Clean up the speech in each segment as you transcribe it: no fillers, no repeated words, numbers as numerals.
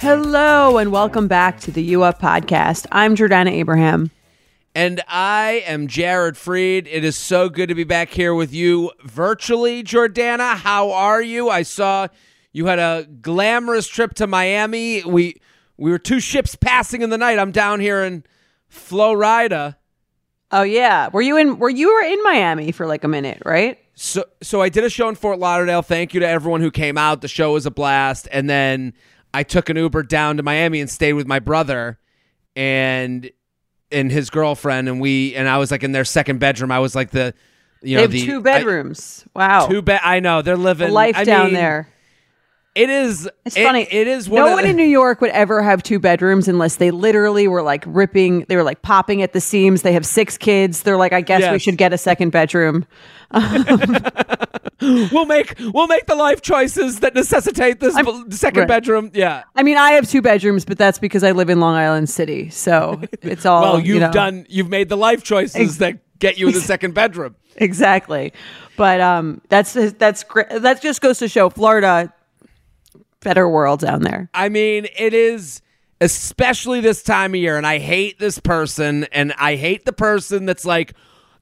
Hello and welcome back to the UF Podcast. I'm Jordana Abraham. And I am Jared Freed. It is so good to be back here with you virtually, Jordana. How are you? I saw you had a glamorous trip to Miami. We were two ships passing in the night. I'm down here in Florida. Oh yeah. Were you in Miami for like a minute, right? So I did a show in Fort Lauderdale. Thank you to everyone who came out. The show was a blast. And then I took an Uber down to Miami and stayed with my brother and his girlfriend, and I was like in their second bedroom. I was like they have two bedrooms. Wow. I know, they're living life down there. It's funny. It is one. No one in New York would ever have two bedrooms unless they literally were like ripping. They were like popping at the seams. They have six kids. They're like, I guess we should get a second bedroom. We'll make the life choices that necessitate this second bedroom. Yeah. I mean, I have two bedrooms, but that's because I live in Long Island City. So it's all. Well, you've made the life choices that get you in the second bedroom. Exactly. But that's great. That just goes to show Florida. Better world down there. I mean, it is, especially this time of year, and I hate this person, and I hate the person that's like,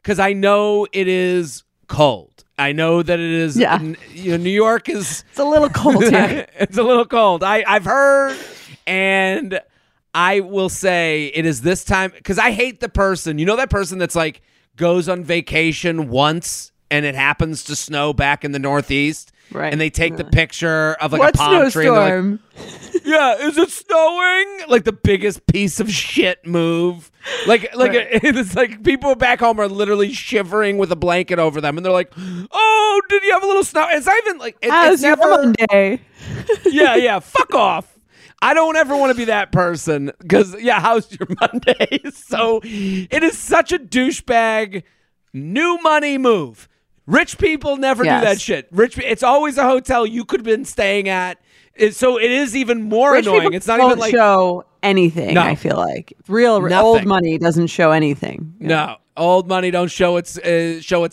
because I know it is cold. I know that it is, New York is... It's a little cold here. It's a little cold. I've heard, and I will say it is this time, because I hate the person. You know that person that's like, goes on vacation once, and it happens to snow back in the Northeast? Right. And they take the picture of like a palm tree. And like, is it snowing? Like the biggest piece of shit move. It's like people back home are literally shivering with a blanket over them, and they're like, "Oh, did you have a little snow?" It's not even like it's never Monday. Yeah. Fuck off. I don't ever want to be that person because how's your Monday? So it is such a douchebag new money move. Rich people never do that shit. It's always a hotel you could have been staying at. So it is even more annoying. It's not even like show anything. No. I feel like old money doesn't show anything. Yeah. No, old money don't show its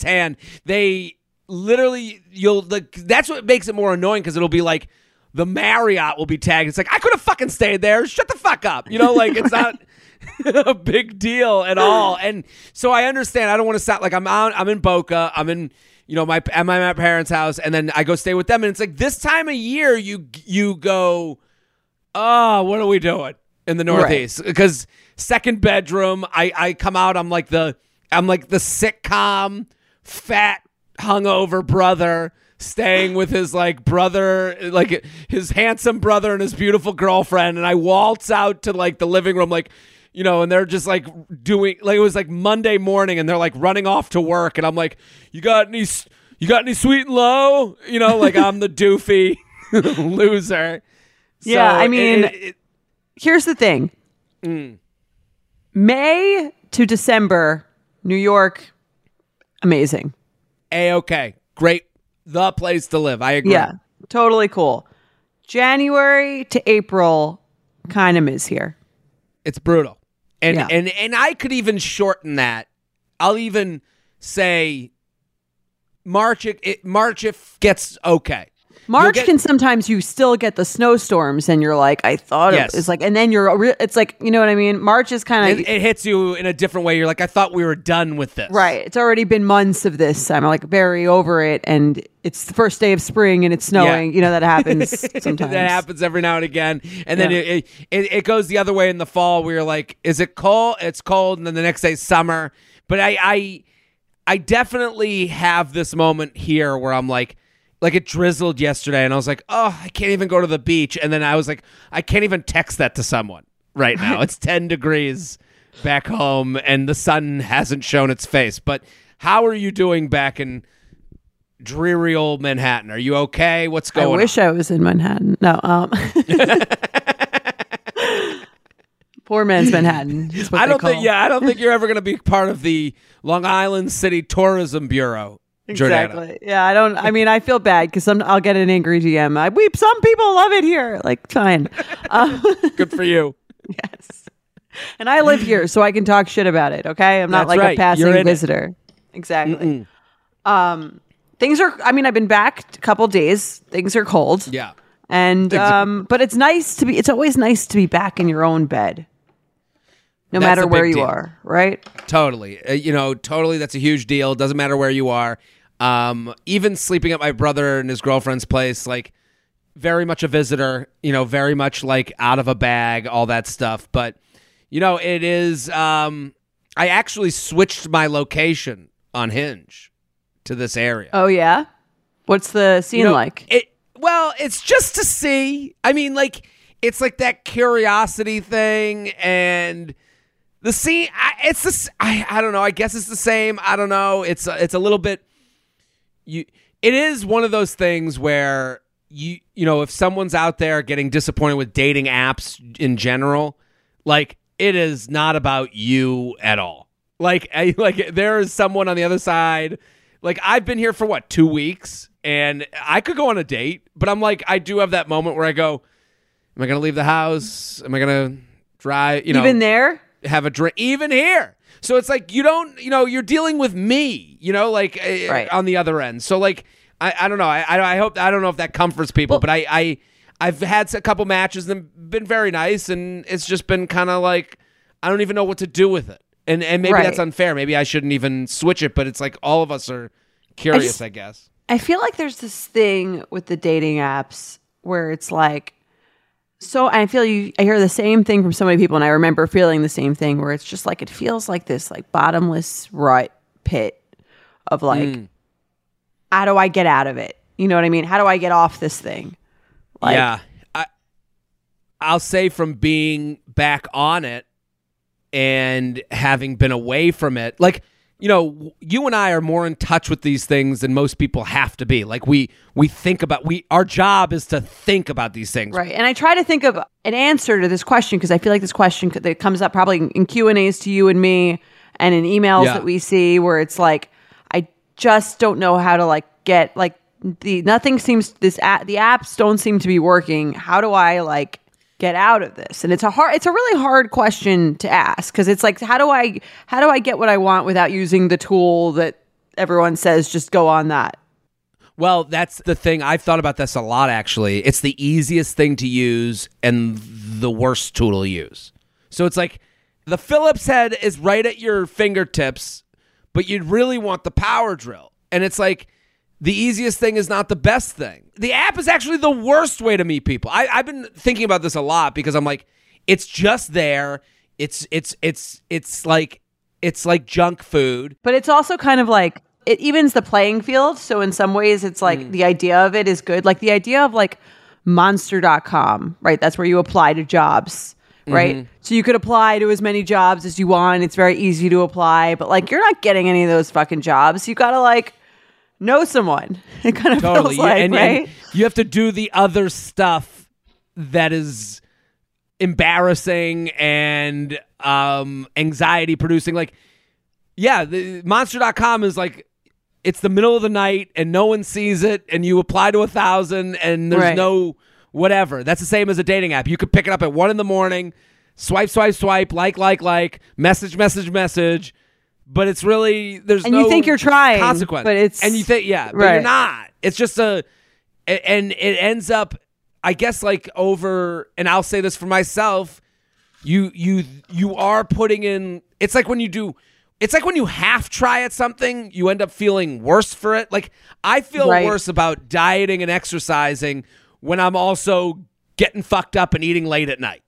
hand. They literally that's what makes it more annoying because it'll be like the Marriott will be tagged. It's like I could have fucking stayed there. Shut the fuck up. You know, like it's not. A big deal at all. And so I understand. I don't want to sound like I'm in Boca. I'm in, my parents' house, and then I go stay with them. And it's like this time of year, you go, oh, what are we doing in the Northeast? Because second bedroom, I come out. I'm like the sitcom fat hungover brother staying with his his handsome brother and his beautiful girlfriend, and I waltz out to like the living room, like. And they're just like doing like it was like Monday morning, and they're like running off to work, and I'm like, "You got any sweet and low?" I'm the doofy loser. Yeah, so I mean, here's the thing: May to December, New York, amazing, A-okay, great, the place to live. I agree. Yeah, totally cool. January to April, kind of is here. It's brutal. And I could even shorten that. I'll even say March if gets okay. Can sometimes you still get the snowstorms, and you're like, I thought it was like, and then it's like, you know what I mean? March is kind of... It hits you in a different way. You're like, I thought we were done with this. Right. It's already been months of this. I'm like very over it, and it's the first day of spring, and it's snowing. Yeah. That happens sometimes. That happens every now and again. And then it goes the other way in the fall where you're like, is it cold? It's cold, and then the next day is summer. But I definitely have this moment here where I'm like, it drizzled yesterday, and I was like, oh, I can't even go to the beach. And then I was like, I can't even text that to someone right now. It's 10 degrees back home, and the sun hasn't shown its face. But how are you doing back in dreary old Manhattan. Are you okay? What's going on? I wish I was in Manhattan. No. Poor man's Manhattan. I don't think you're ever going to be part of the Long Island City Tourism Bureau. Exactly. Jordana. Yeah, I feel bad because I'll get an angry DM. Some people love it here. Like, fine. Good for you. Yes. And I live here, so I can talk shit about it, okay? I'm not a passing visitor. Exactly. Things are, I've been back a couple days. Things are cold. Yeah. And, but it's nice to be, it's always nice to be back in your own bed. No matter where you are, right? Totally. Totally. That's a huge deal. Doesn't matter where you are. Even sleeping at my brother and his girlfriend's place, like very much a visitor, very much like out of a bag, all that stuff. But, it is, I actually switched my location on Hinge to this area. Oh, yeah? What's the scene like? Well, it's just to see. It's like that curiosity thing and... The scene, I don't know. I guess it's the same. I don't know. It's a little bit. It is one of those things where if someone's out there getting disappointed with dating apps in general, like it is not about you at all. Like there is someone on the other side. Like I've been here for 2 weeks, and I could go on a date, but I'm like I do have that moment where I go, am I gonna leave the house? Am I gonna drive? Even there. Have a drink even here. So it's like you don't you're dealing with me right. On the other end. So like I don't know, I hope, I don't know if that comforts people, but I've had a couple matches and been very nice, and it's just been kind of like I don't even know what to do with it, and maybe that's unfair, maybe I shouldn't even switch it, but it's like all of us are curious. I guess I feel like there's this thing with the dating apps where it's like, so I hear the same thing from so many people, and I remember feeling the same thing where it's just like it feels like this like bottomless rut pit of like, how do I get out of it? You know what I mean? How do I get off this thing? Like, yeah, I'll say from being back on it and having been away from it, like you and I are more in touch with these things than most people have to be. Like we think about, our job is to think about these things. Right. And I try to think of an answer to this question, because I feel like this question that comes up probably in Q&As to you and me and in emails that we see, where it's like, I just don't know how to like get like the apps don't seem to be working. How do I like get out of this? And it's a really hard question to ask, because it's like, how do I get what I want without using the tool that everyone says just go on that? Well, that's the thing. I've thought about this a lot, actually. It's the easiest thing to use and the worst tool to use. So it's like the Phillips head is right at your fingertips, but you'd really want the power drill. And it's like, the easiest thing is not the best thing. The app is actually the worst way to meet people. I've been thinking about this a lot, because I'm like, it's just there. It's like junk food. But it's also kind of like, it evens the playing field. So in some ways it's like the idea of it is good. Like the idea of like monster.com, right? That's where you apply to jobs, right? Mm-hmm. So you could apply to as many jobs as you want. It's very easy to apply, but like you're not getting any of those fucking jobs. You got to like know someone. It kind of feels like, right? And you have to do the other stuff that is embarrassing and anxiety producing. Like, yeah, the monster.com is like, it's the middle of the night and no one sees it, and you apply to 1,000 and there's no whatever. That's the same as a dating app. You could pick it up at 1 a.m, swipe, swipe, swipe, like, message, message, message. But it's really, there's and no you think you're trying, consequence. But it's, and you think, yeah, but you're not. It's just and it ends up, I guess, like over, and I'll say this for myself, you are putting in, it's like when you half try at something, you end up feeling worse for it. Like I feel worse about dieting and exercising when I'm also getting fucked up and eating late at night.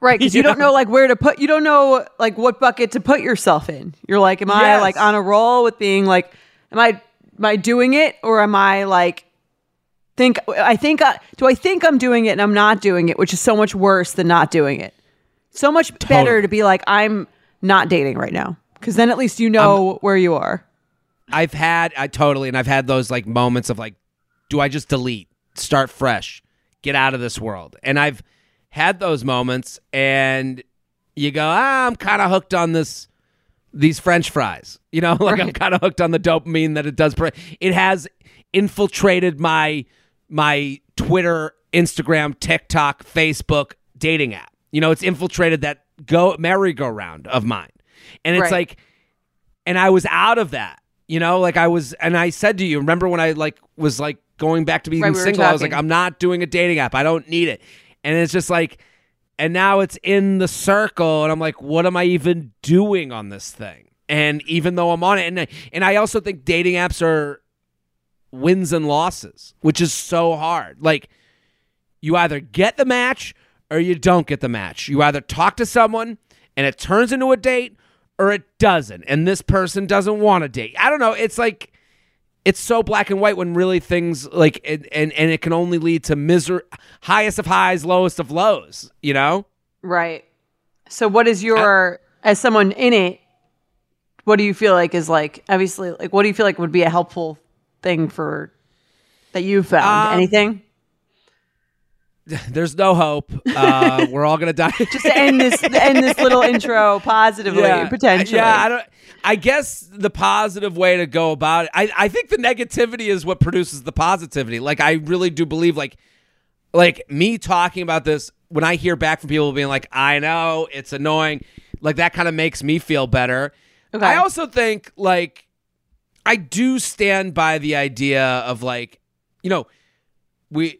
Right, because you don't know like where to put, you don't know like what bucket to put yourself in. You're like, am I like on a roll with being like, am I doing it, or am I like, do I think I'm doing it and I'm not doing it, which is so much worse than not doing it. So much better to be like, I'm not dating right now, because then at least you know where you are. I've had those like moments of like, do I just delete, start fresh, get out of this world? And I've had those moments, and you go, I'm kind of hooked on these French fries, you know, like right. I'm kind of hooked on the dopamine that it does. It has infiltrated my Twitter, Instagram, TikTok, Facebook dating app. You know, it's infiltrated that merry-go-round of mine. And it's right. like, and I was out of that, you know, like I was, and I said to you, remember when I like was like going back to being right, single, I was like, I'm not doing a dating app. I don't need it. And it's just like, and now it's in the circle, and I'm like, what am I even doing on this thing? And even though I'm on it, and I also think dating apps are wins and losses, which is so hard. Like, you either get the match or you don't get the match. You either talk to someone and it turns into a date, or it doesn't, and this person doesn't want a date. I don't know. It's like, it's so black and white when really things like, and it can only lead to misery, highest of highs, lowest of lows, you know? Right. So what is your, as someone in it, what do you feel like is like, obviously, like, what do you feel like would be a helpful thing for, that you found? Anything? There's no hope. We're all gonna die. Just to end this little intro positively, potentially. Yeah, I guess the positive way to go about it. I think the negativity is what produces the positivity. Like, I really do believe, like me talking about this, when I hear back from people being like, I know it's annoying, like that kind of makes me feel better. Okay. I also think like I do stand by the idea of like, you know.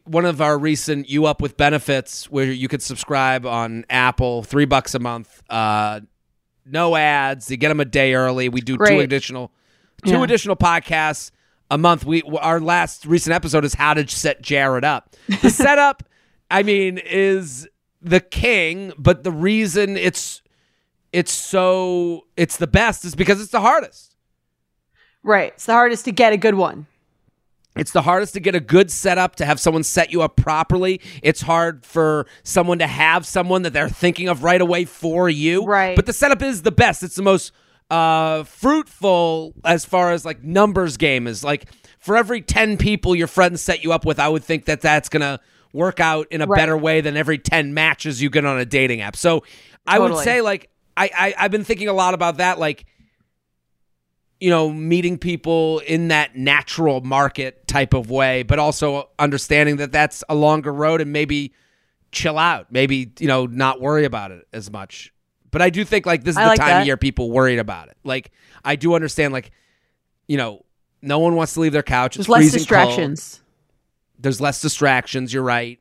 One of our recent You Up with Benefits, where you could subscribe on Apple, $3 a month, no ads. You get them a day early. We do two additional podcasts a month. Our last recent episode is How to Set Jared Up. The setup, I mean, is the king, but the reason it's the best is because it's the hardest. Right, it's the hardest to get a good one. It's the hardest to get a good setup, to have someone set you up properly. It's hard for someone to have someone that they're thinking of right away for you. Right. But the setup is the best. It's the most fruitful as far as like numbers game is. Like for every 10 people your friends set you up with, I would think that that's going to work out in a better way than every 10 matches you get on a dating app. So I would say like I've been thinking a lot about that, like, you know, meeting people in that natural market type of way, but also understanding that that's a longer road, and maybe chill out, maybe, you know, not worry about it as much. But I do think like this is the time of year people worried about it. Like, I do understand, like, you know, no one wants to leave their couch. There's less distractions. There's less distractions. You're right.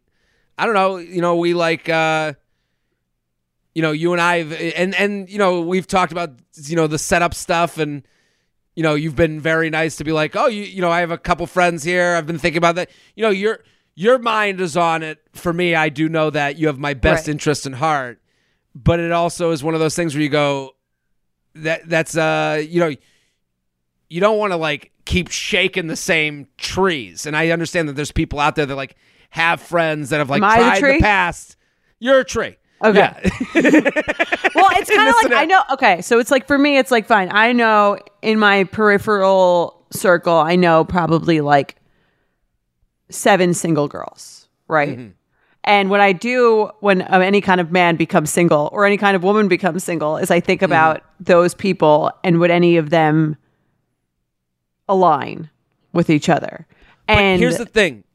I don't know. You know, we like, you know, you and I, and, you know, we've talked about, you know, the setup stuff, and, you know, you've been very nice to be like, oh, you know, I have a couple friends here. I've been thinking about that. You know, your mind is on it. For me, I do know that you have my best interest in heart. But it also is one of those things where you go, that's you know, you don't want to like keep shaking the same trees. And I understand that there's people out there that like have friends that have like tried the past. You're a tree. Okay. Yeah. Well, it's kind of like, I know. Okay. So it's like, for me, it's like, fine. I know in my peripheral circle, I know probably like 7 single girls. Right. Mm-hmm. And what I do when any kind of man becomes single or any kind of woman becomes single is I think about those people and would any of them align with each other. And but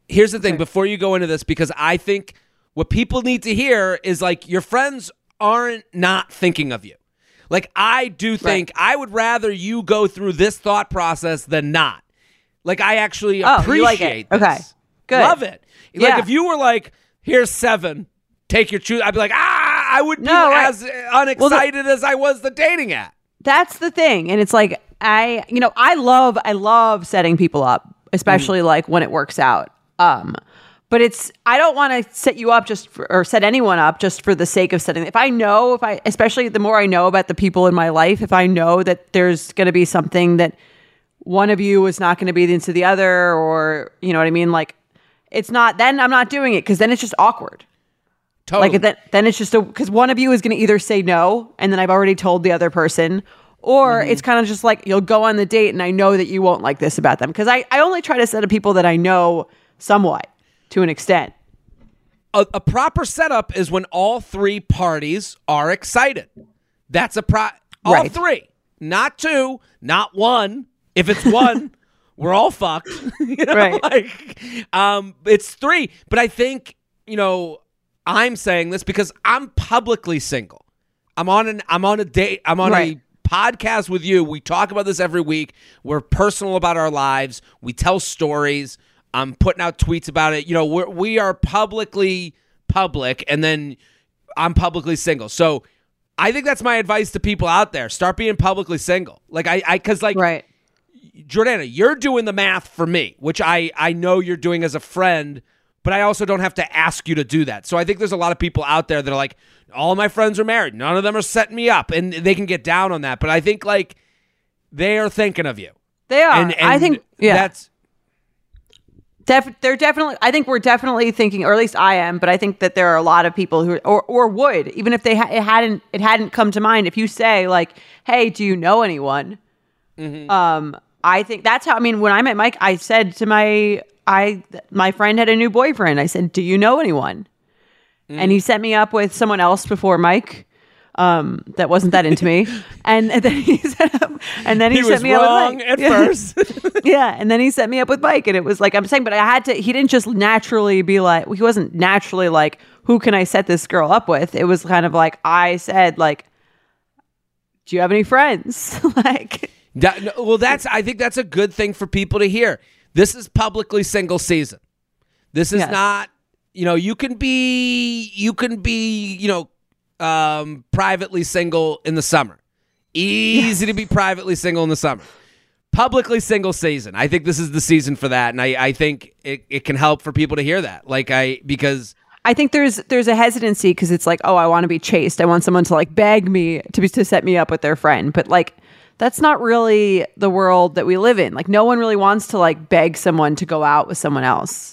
here's the thing before you go into this, because I think what people need to hear is like your friends aren't not thinking of you. Like I do think I would rather you go through this thought process than not. Like I actually appreciate this. Okay, good. Love it. Yeah. Like if you were like, here's 7, take your choose. I'd be like, I would be as unexcited as I was the dating app. That's the thing. And it's like, I love setting people up, especially like when it works out. But I don't want to set you up or set anyone up just for the sake of setting. Especially the more I know about the people in my life, if I know that there's going to be something that one of you is not going to be into the other, or, you know what I mean? Like, it's not, then I'm not doing it, because then it's just awkward. Totally. Like, then it's just because one of you is going to either say no, and then I've already told the other person, Or it's kind of just like, you'll go on the date and I know that you won't like this about them. Because I only try to set up people that I know somewhat to an extent. A proper setup is when all three parties are excited. That's a all right. Three, not two, not one. If it's one, we're all fucked. You know, right. Like, it's three. But I think, you know, I'm saying this because I'm publicly single. I'm on a date. Right. A podcast with you. We talk about this every week. We're personal about our lives. We tell stories. I'm putting out tweets about it. You know, we are publicly public, and then I'm publicly single. So I think that's my advice to people out there. Start being publicly single. Like right. Jordana, you're doing the math for me, which I know you're doing as a friend, but I also don't have to ask you to do that. So I think there's a lot of people out there that are like, all my friends are married. None of them are setting me up, and they can get down on that. But I think like they are thinking of you. They are. And I think that's they're definitely. I think we're definitely thinking, or at least I am. But I think that there are a lot of people who, or would, even if they it hadn't come to mind. If you say like, "Hey, do you know anyone?" Mm-hmm. I think that's how. I mean, when I met Mike, I said to my friend had a new boyfriend. I said, "Do you know anyone?" Mm. And he set me up with someone else before Mike, that wasn't that into me. And then he set me up with Mike. Yeah, and then he set me up with Mike, and it was like I'm saying, but he didn't just naturally be like, he wasn't naturally like, who can I set this girl up with? It was kind of like I said, like, do you have any friends? Like, I think that's a good thing for people to hear. This is publicly single season. This is not. You know, you can be privately single in the summer. Easy to be privately single in the summer. Publicly single season. I think this is the season for that. And I think it can help for people to hear that. Like because I think there's a hesitancy because it's like, oh, I want to be chased. I want someone to like beg me to set me up with their friend. But like, that's not really the world that we live in. Like, no one really wants to like beg someone to go out with someone else.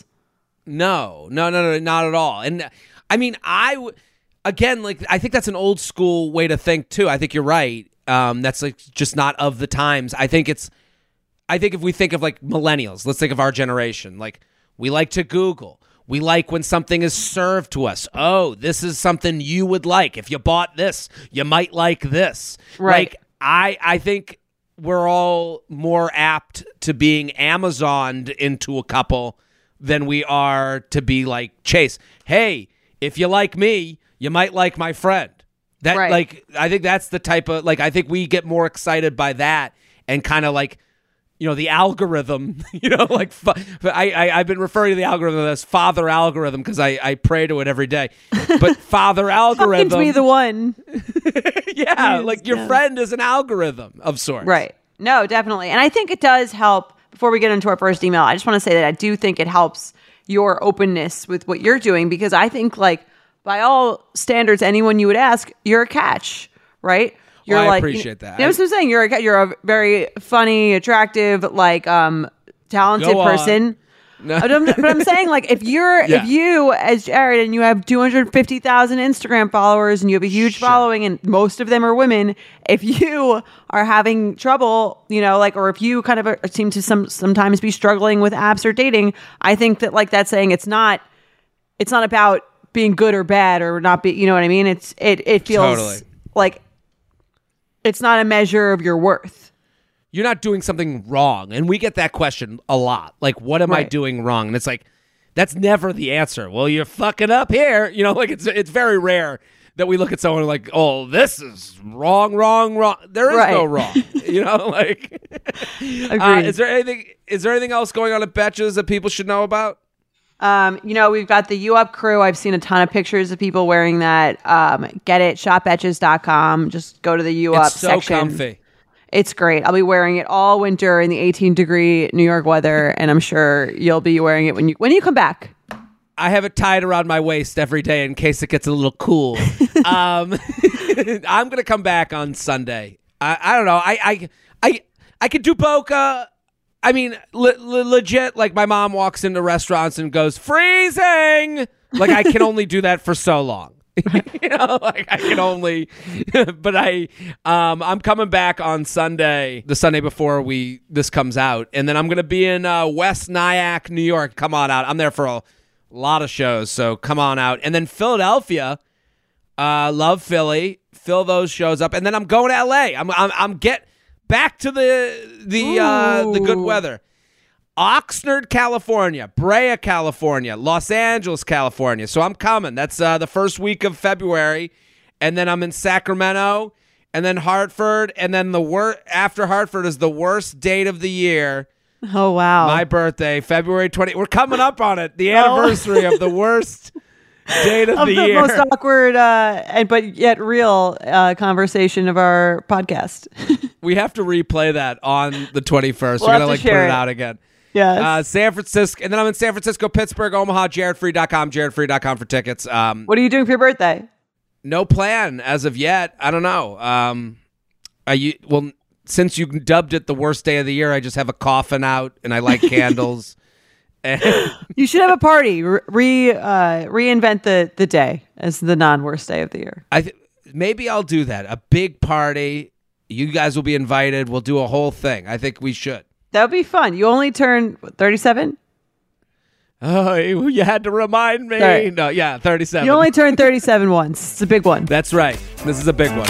No, not at all. And I mean, I think that's an old school way to think too. I think you're right. That's like just not of the times. I think if we think of like millennials, let's think of our generation. Like, we like to Google. We like when something is served to us. Oh, this is something you would like. If you bought this, you might like this. Right. Like, I think we're all more apt to being Amazoned into a couple than we are to be like chase. Hey, if you like me, you might like my friend. That right. Like, I think that's the type of like, I think we get more excited by that and kind of like, you know, the algorithm. You know, like I've been referring to the algorithm as father algorithm because I pray to it every day. But father algorithm. Find me the one. Yeah, like your friend is an algorithm of sorts. Right. No, definitely, and I think it does help. Before we get into our first email, I just want to say that I do think it helps your openness with what you're doing, because I think like by all standards, anyone you would ask, you're a catch, right? You're well, I like, appreciate that. You know what I'm saying? You're a very funny, attractive, like talented person. No. But I'm saying like if you as Jared and you have 250,000 Instagram followers and you have a huge following and most of them are women, if you are having trouble, you know, like, or if you kind of seem to sometimes be struggling with apps or dating, I think that like that's saying it's not about being good or bad or not be, you know what I mean? It feels like it's not a measure of your worth. You're not doing something wrong. And we get that question a lot. Like, what am I doing wrong? And it's like, that's never the answer. Well, you're fucking up here. You know, like it's very rare that we look at someone like, oh, this is wrong. There is no wrong. You know, like, is there anything else going on at Betches that people should know about? You know, we've got the UUp crew. I've seen a ton of pictures of people wearing that. Get it. Shopbetches.com. Just go to the UUp section. It's so comfy. It's great. I'll be wearing it all winter in the 18-degree New York weather, and I'm sure you'll be wearing it when you come back. I have it tied around my waist every day in case it gets a little cool. I'm going to come back on Sunday. I don't know. I could do Boca. I mean, legit, like my mom walks into restaurants and goes, freezing! Like I can only do that for so long. You know, like I can only, but I'm coming back on Sunday, the Sunday before this comes out, and then I'm gonna be in West Nyack, New York. Come on out. I'm there for a lot of shows, so come on out. And then Philadelphia, love Philly, fill those shows up. And then I'm going to LA. I'm get back to the good weather. Oxnard, California, Brea, California, Los Angeles, California. So I'm coming. That's the first week of February. And then I'm in Sacramento and then Hartford. And then after Hartford is the worst date of the year. Oh, wow. My birthday, February 20th. We're coming up on it. The anniversary of the worst date of the year. Of the most awkward but yet real conversation of our podcast. We have to replay that on the 21st. We're going to put it out again. Yes. San Francisco. And then I'm in San Francisco, Pittsburgh, Omaha, JaredFreed.com, JaredFreed.com for tickets. What are you doing for your birthday? No plan as of yet. I don't know. Since you dubbed it the worst day of the year, I just have a coffin out and I light candles. You should have a party. Reinvent the day as the non-worst day of the year. Maybe I'll do that. A big party. You guys will be invited. We'll do a whole thing. I think we should. That would be fun. You only turned 37? Oh, you had to remind me. Sorry. No, yeah, 37. You only turned 37 once. It's a big one. That's right. This is a big one.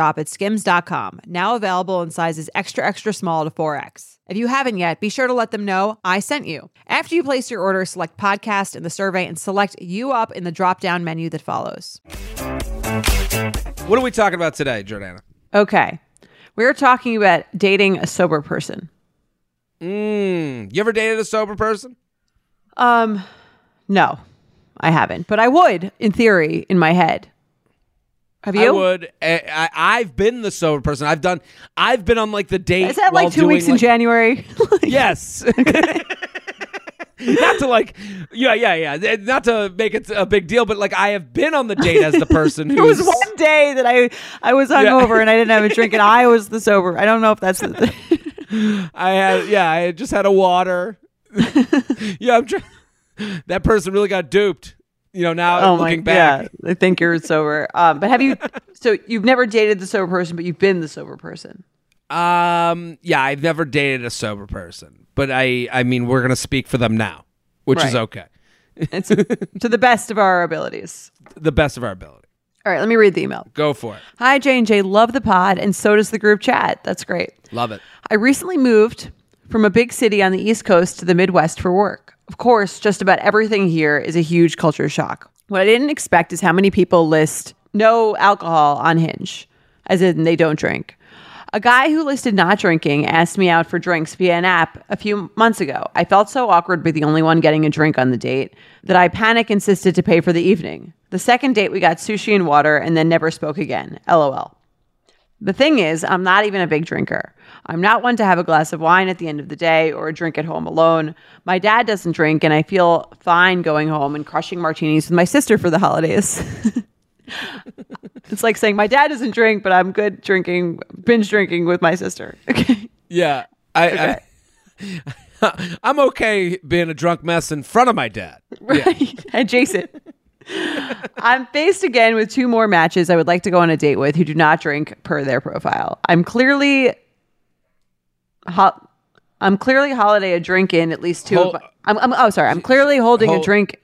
at skims.com, now available in sizes extra, extra small to 4X. If you haven't yet, be sure to let them know I sent you. After you place your order, select podcast in the survey and select you up in the drop-down menu that follows. What are we talking about today, Jordana? Okay. We're talking about dating a sober person. You ever dated a sober person? No, I haven't. But I would, in theory, in my head. Have you? I would. I've been the sober person. I've been on like the date. Is that like 2 weeks in January? Yes. Not to like, yeah. Not to make it a big deal, but like I have been on the date as the person who. There was one day that I was hungover and I didn't have a drink and I was the sober. I don't know if that's the thing. I just had a water. That person really got duped. You know, now looking back. Yeah, I think you're sober. But have you, so you've never dated the sober person, but you've been the sober person. Yeah, I've never dated a sober person, but I mean, we're going to speak for them now, which is okay. It's to the best of our abilities. The best of our ability. All right, let me read the email. Go for it. Hi, J&J, love the pod, and so does the group chat. That's great. Love it. I recently moved from a big city on the East Coast to the Midwest for work. Of course, just about everything here is a huge culture shock. What I didn't expect is how many people list no alcohol on Hinge, as in they don't drink. A guy who listed not drinking asked me out for drinks via an app a few months ago. I felt so awkward being the only one getting a drink on the date that I panic insisted to pay for the evening. The second date, we got sushi and water and then never spoke again. LOL. The thing is, I'm not even a big drinker. I'm not one to have a glass of wine at the end of the day or a drink at home alone. My dad doesn't drink, and I feel fine going home and crushing martinis with my sister for the holidays. It's like saying my dad doesn't drink, but I'm good binge drinking with my sister. Okay. Yeah. I'm okay being a drunk mess in front of my dad. Right. Yeah. Adjacent. I'm faced again with two more matches I would like to go on a date with who do not drink per their profile. I'm clearly holiday a drink in at least two. I'm clearly holding a drink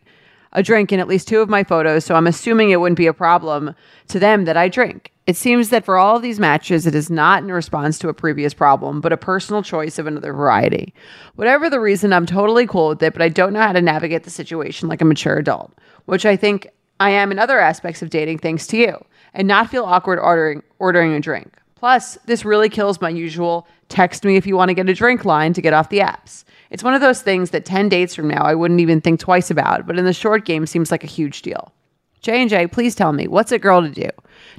a drink in at least two of my photos, so I'm assuming it wouldn't be a problem to them that I drink. It seems that for all of these matches, it is not in response to a previous problem, but a personal choice of another variety. Whatever the reason, I'm totally cool with it, but I don't know how to navigate the situation like a mature adult, which I think I am in other aspects of dating thanks to you, and not feel awkward ordering a drink. Plus, this really kills my usual text me if you want to get a drink line to get off the apps. It's one of those things that 10 dates from now I wouldn't even think twice about, but in the short game seems like a huge deal. J&J, please tell me, what's a girl to do?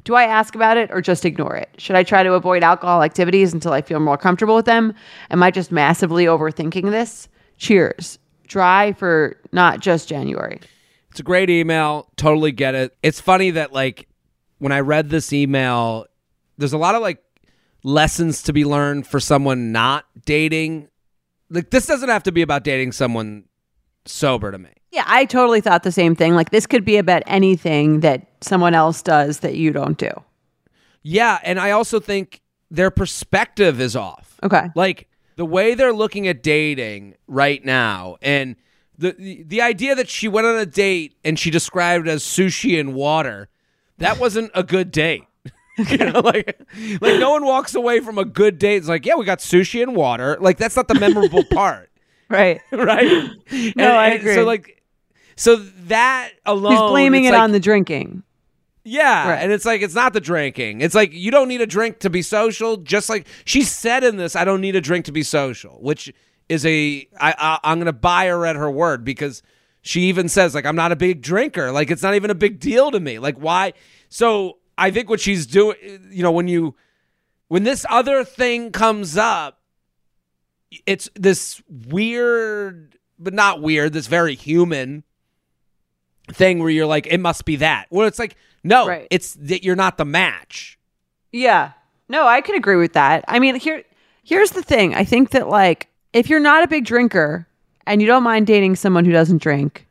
Do I ask about it or just ignore it? Should I try to avoid alcohol activities until I feel more comfortable with them? Am I just massively overthinking this? Cheers. Dry for not just January. It's a great email. Totally get it. It's funny that, like, when I read this email, there's a lot of, like, lessons to be learned for someone not dating. Like, this doesn't have to be about dating someone sober to me. Yeah, I totally thought the same thing. Like, this could be about anything that someone else does that you don't do. Yeah, and I also think their perspective is off. Okay. Like, the way they're looking at dating right now, and the idea that she went on a date and she described it as sushi and water, that wasn't a good date. You know, like no one walks away from a good date. It's like, yeah, we got sushi and water. Like, that's not the memorable part. Right. Right. No, and I agree. So that alone. He's blaming it on the drinking. Yeah. Right. And it's like, it's not the drinking. It's like, you don't need a drink to be social. Just like she said in this, I don't need a drink to be social, which is I'm going to buy her at her word, because she even says, like, I'm not a big drinker. Like, it's not even a big deal to me. Like, why? So I think what she's doing, you know, when this other thing comes up, it's this weird, but not weird, this very human thing where you're like, it must be that. Well, it's like, no, right. It's that you're not the match. Yeah. No, I could agree with that. I mean, here's the thing. I think that, like, if you're not a big drinker and you don't mind dating someone who doesn't drink,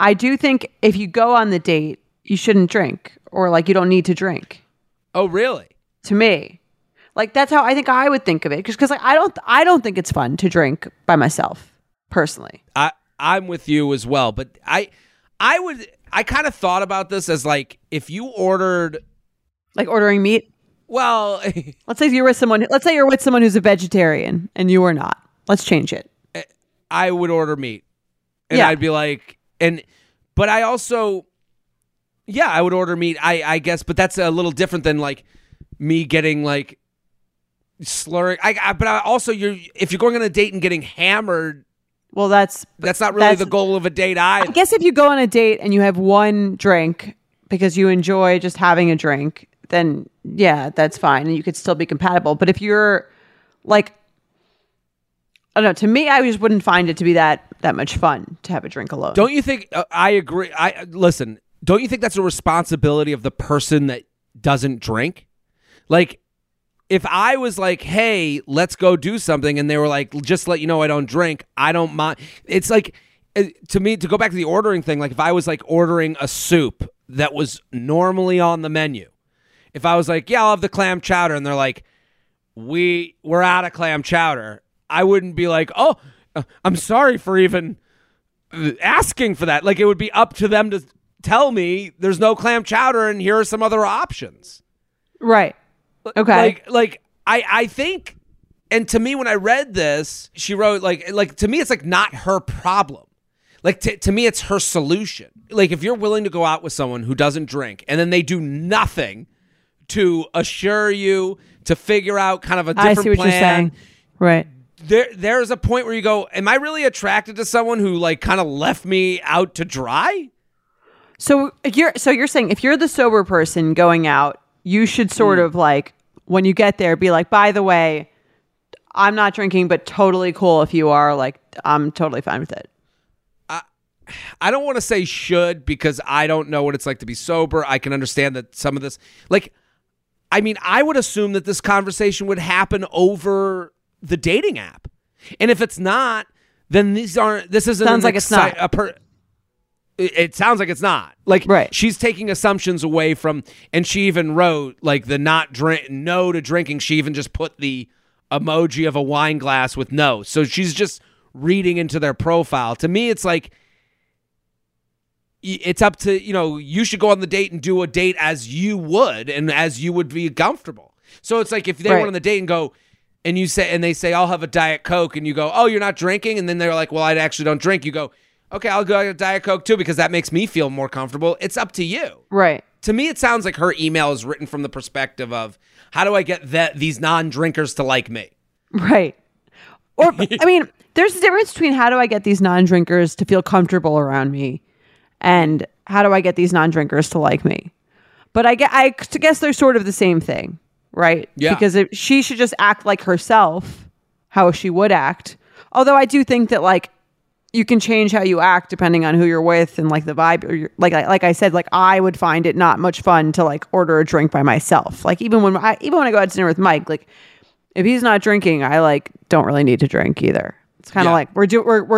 I do think if you go on the date, you shouldn't drink, or like you don't need to drink. Oh, really? To me. Like, that's how I think I would think of it, because like I don't think it's fun to drink by myself personally. I'm with you as well, but I kind of thought about this as like, if you ordered, like, ordering meat. Well, let's say you're with someone who's a vegetarian and you are not. Let's change it. I would order meat. And yeah. I'd be like, but I also, yeah, I would order meat, I guess, but that's a little different than like me getting like slurring. If you're going on a date and getting hammered, well, that's not really the goal of a date either. I guess if you go on a date and you have one drink because you enjoy just having a drink, then yeah, that's fine. And you could still be compatible. But if you're like, I don't know, to me, I just wouldn't find it to be that much fun to have a drink alone. Don't you think, I agree. Listen, don't you think that's a responsibility of the person that doesn't drink? Like, if I was like, hey, let's go do something, and they were like, just let you know I don't drink, I don't mind. It's like, to me, to go back to the ordering thing, like if I was like ordering a soup that was normally on the menu, if I was like, yeah, I'll have the clam chowder, and they're like, we're out of clam chowder, I wouldn't be like, oh, I'm sorry for even asking for that. Like, it would be up to them to tell me there's no clam chowder and here are some other options. Right. Okay. Like I think, and to me, when I read this, she wrote like to me, it's like not her problem. Like, to me, it's her solution. Like, if you're willing to go out with someone who doesn't drink and then they do nothing to assure you, to figure out kind of a different plan. I see what you're saying. Right. There's a point where you go, am I really attracted to someone who like kind of left me out to dry? So you're saying if you're the sober person going out, you should sort of like, when you get there, be like, by the way, I'm not drinking, but totally cool if you are. Like, I'm totally fine with it. I don't want to say should, because I don't know what it's like to be sober. I can understand that some of this, like, I mean, I would assume that this conversation would happen over the dating app. And if it's not, then this isn't. Sounds like it's not. It sounds like it's not. Like, right. She's taking assumptions away from, and she even wrote, like, the not drink, no to drinking. She even just put the emoji of a wine glass with no. So she's just reading into their profile. To me, it's like, it's up to, you know, you should go on the date and do a date as you would and as you would be comfortable. So it's like if they went on the date and go, and you say, and they say, I'll have a Diet Coke, and you go, oh, you're not drinking? And then they're like, well, I actually don't drink. You go, okay, I'll go get a Diet Coke too because that makes me feel more comfortable. It's up to you. Right. To me, it sounds like her email is written from the perspective of, how do I get these non-drinkers to like me? Right. Or, I mean, there's a difference between how do I get these non-drinkers to feel comfortable around me and how do I get these non-drinkers to like me? But I guess they're sort of the same thing, right? Yeah. Because she should just act like herself, how she would act. Although I do think that, like, you can change how you act depending on who you're with and like the vibe. Or like I said, like I would find it not much fun to like order a drink by myself. Like even when I go out to dinner with Mike, like if he's not drinking, I like don't really need to drink either. It's kind of like we're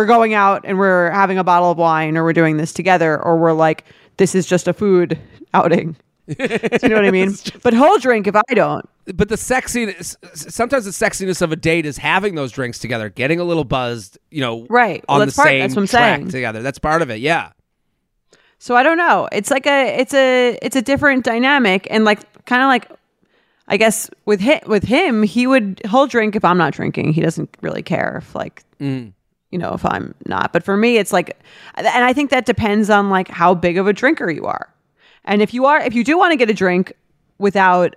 going out and we're having a bottle of wine or we're doing this together or we're like this is just a food outing. So you know what I mean? But he'll drink if I don't. But the sexiness, sometimes the sexiness of a date is having those drinks together, getting a little buzzed, you know, right. on well, the same that's what I'm track saying. Together. That's part of it, yeah. So I don't know. It's like it's a different dynamic, and like kind of like, I guess with him, he'll drink if I'm not drinking. He doesn't really care if like you know if I'm not. But for me, it's like, and I think that depends on like how big of a drinker you are, and if you do want to get a drink without.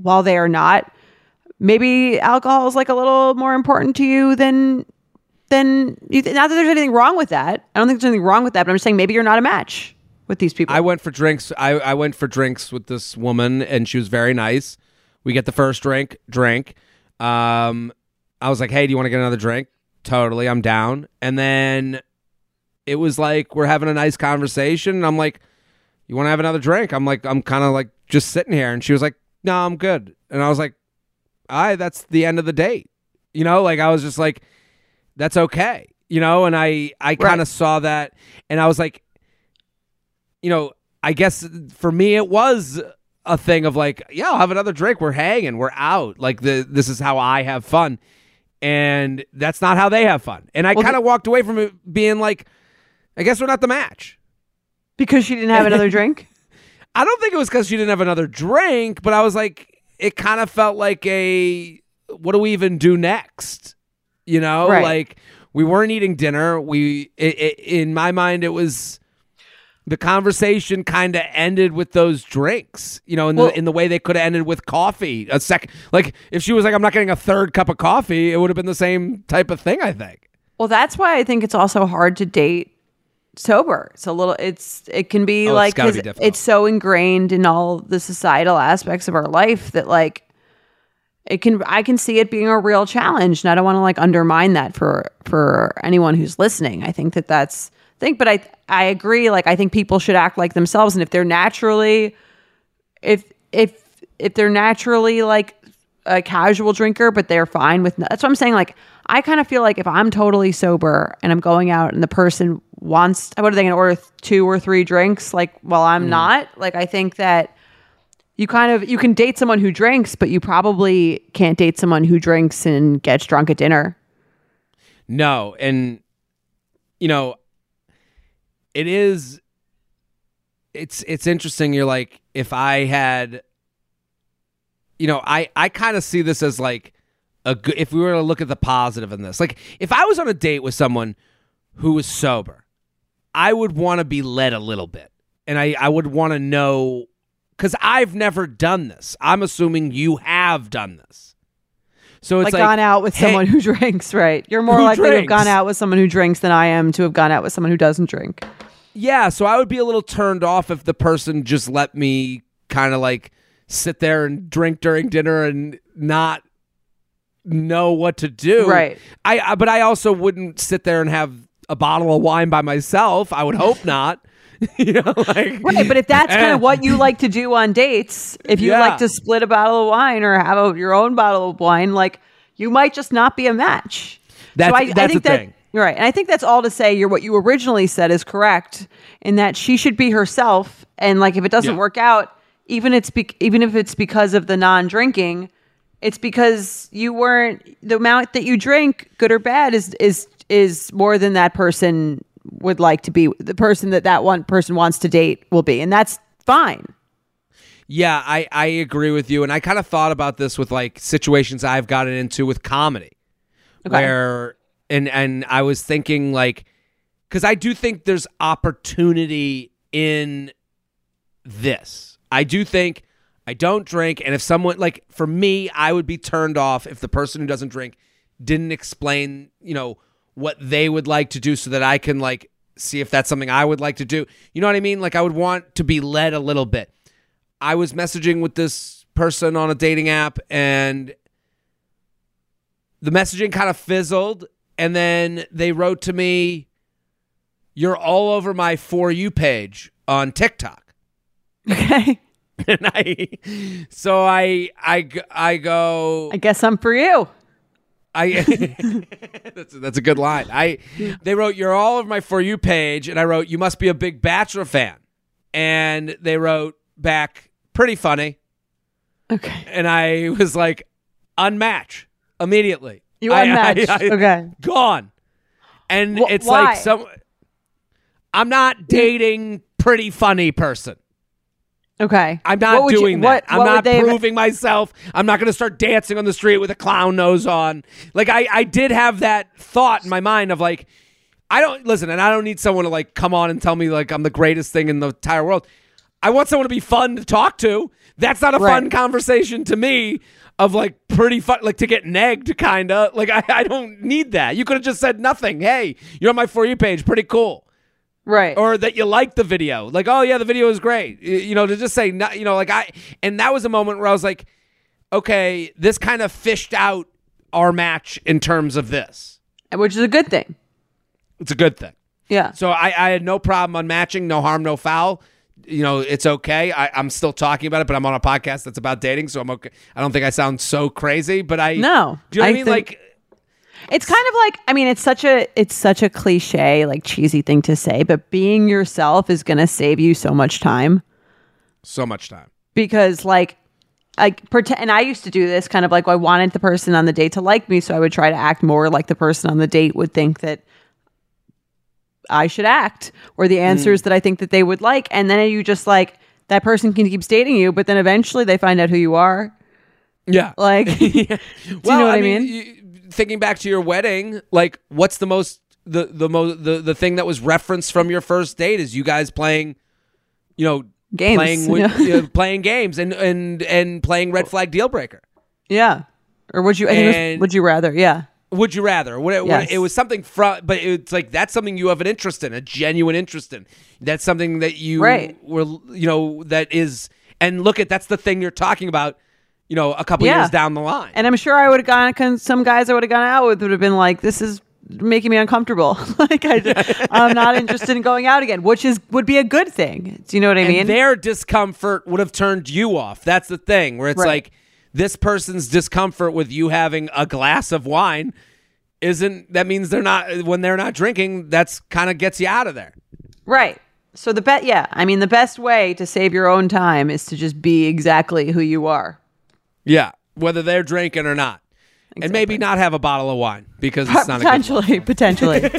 While they are not, maybe alcohol is like a little more important to you than you not that there's anything wrong with that. I don't think there's anything wrong with that, but I'm just saying maybe you're not a match with these people. I went for drinks with this woman and she was very nice. We get the first drink. I was like, hey, do you want to get another drink? Totally, I'm down. And then it was like we're having a nice conversation and I'm like, you want to have another drink? I'm like, I'm kind of like just sitting here. And she was like, no, I'm good. And I was like, all right, that's the end of the date. You know, like I was just like, that's okay. You know, and I kind of saw that and I was like, you know, I guess for me, it was a thing of like, yeah, I'll have another drink. We're hanging, we're out. Like this is how I have fun. And that's not how they have fun. And I kind of walked away from it being like, I guess we're not the match. Because she didn't have another drink? I don't think it was because she didn't have another drink, but I was like, it kind of felt like a, what do we even do next? You know, like we weren't eating dinner. In my mind, it was the conversation kind of ended with those drinks, you know, in the way they could have ended with coffee. A second, like if she was like, I'm not getting a third cup of coffee, it would have been the same type of thing, I think. Well, that's why I think it's also hard to date sober. It can be like it's so ingrained in all the societal aspects of our life that like I can see it being a real challenge, and I don't want to like undermine that for anyone who's listening. I think that's the thing, but I agree. Like I think people should act like themselves, and if they're naturally if they're naturally like a casual drinker, but they're fine with that's what I'm saying. Like I kind of feel like if I'm totally sober and I'm going out and the person wants, what are they going to order, two or three drinks? Like, well, I'm not. Like, I think that you can date someone who drinks, but you probably can't date someone who drinks and gets drunk at dinner. No. And, you know, it's interesting. You're like, if I had, you know, I kind of see this as like, if we were to look at the positive in this, like if I was on a date with someone who was sober, I would want to be led a little bit. And I would want to know, because I've never done this. I'm assuming you have done this. So it's like gone out with someone who drinks, right? You're more likely to have gone out with someone who drinks than I am to have gone out with someone who doesn't drink. Yeah. So I would be a little turned off if the person just let me kind of like sit there and drink during dinner and not know what to do. Right. But I also wouldn't sit there and have a bottle of wine by myself. I would hope not. You know, like, right, but if that's kind of what you like to do on dates, if you like to split a bottle of wine or have your own bottle of wine, like you might just not be a match. That's the thing. You're right. And I think that's all to say what you originally said is correct in that she should be herself. And like if it doesn't work out, even if it's because of the non-drinking, it's because you weren't the amount that you drink, good or bad, is more than that person would like to be, the person that that one person wants to date will be. And that's fine. Yeah, I agree with you. And I kind of thought about this with like situations I've gotten into with comedy. Okay. Where, and I was thinking like, because I do think there's opportunity in this. I do think I don't drink. And if someone, like for me, I would be turned off if the person who doesn't drink didn't explain, you know, what they would like to do so that I can like see if that's something I would like to do. You know what I mean? Like I would want to be led a little bit. I was messaging with this person on a dating app and the messaging kind of fizzled. And then they wrote to me, "You're all over my For You page on TikTok." Okay. And I go, I guess I'm for you. That's a good line. They wrote, "You're all over my For You page," and I wrote, "You must be a big Bachelor fan." And they wrote back, "Pretty funny." Okay. And I was like, unmatch immediately. You unmatched. Okay. Gone. And it's why? Like some. I'm not dating pretty funny person. Okay. I'm not doing that. I'm not proving myself. I'm not going to start dancing on the street with a clown nose on. Like I did have that thought in my mind of like, I don't need someone to like come on and tell me like I'm the greatest thing in the entire world. I want someone to be fun to talk to. That's not a fun conversation to me of like pretty fun, like to get negged kind of. Like I don't need that. You could have just said nothing. Hey, you're on my For You page. Pretty cool. Right. Or that you liked the video. Like, oh, yeah, the video was great. You know, to just say, you know, like and that was a moment where I was like, okay, this kind of fished out our match in terms of this. Which is a good thing. It's a good thing. Yeah. So I had no problem unmatching, no harm, no foul. You know, it's okay. I'm still talking about it, but I'm on a podcast that's about dating, so I'm okay. I don't think I sound so crazy, but No. Do you know what I mean? Like, it's kind of like, I mean, it's such a cliche, like cheesy thing to say, but being yourself is going to save you so much time. So much time. Because like pretend, and I used to do this kind of like, I wanted the person on the date to like me. So I would try to act more like the person on the date would think that I should act, or the answers that I think that they would like. And then you just like, that person can keep dating you, but then eventually they find out who you are. Yeah. Like, yeah. Well, do you know what I mean? Thinking back to your wedding, like what's the thing that was referenced from your first date is you guys playing, you know, games, playing games and playing Red Flag Deal Breaker. Yeah. Or would you rather? Yeah. Would you rather? Yes. It was something but it's like, that's something you have an interest in, a genuine interest in. That's something that you were, you know, that is, and look at, that's the thing you're talking about. You know, a couple years down the line. And I'm sure I would have gone, some guys I would have gone out with would have been like, this is making me uncomfortable. Like, I'm not interested in going out again, which would be a good thing. Do you know what I mean? And their discomfort would have turned you off. That's the thing where it's like, this person's discomfort with you having a glass of wine that means when they're not drinking, that's kind of gets you out of there. Right. So the best way to save your own time is to just be exactly who you are. Yeah, whether they're drinking or not. Exactly. And maybe not have a bottle of wine because it's not a Potentially.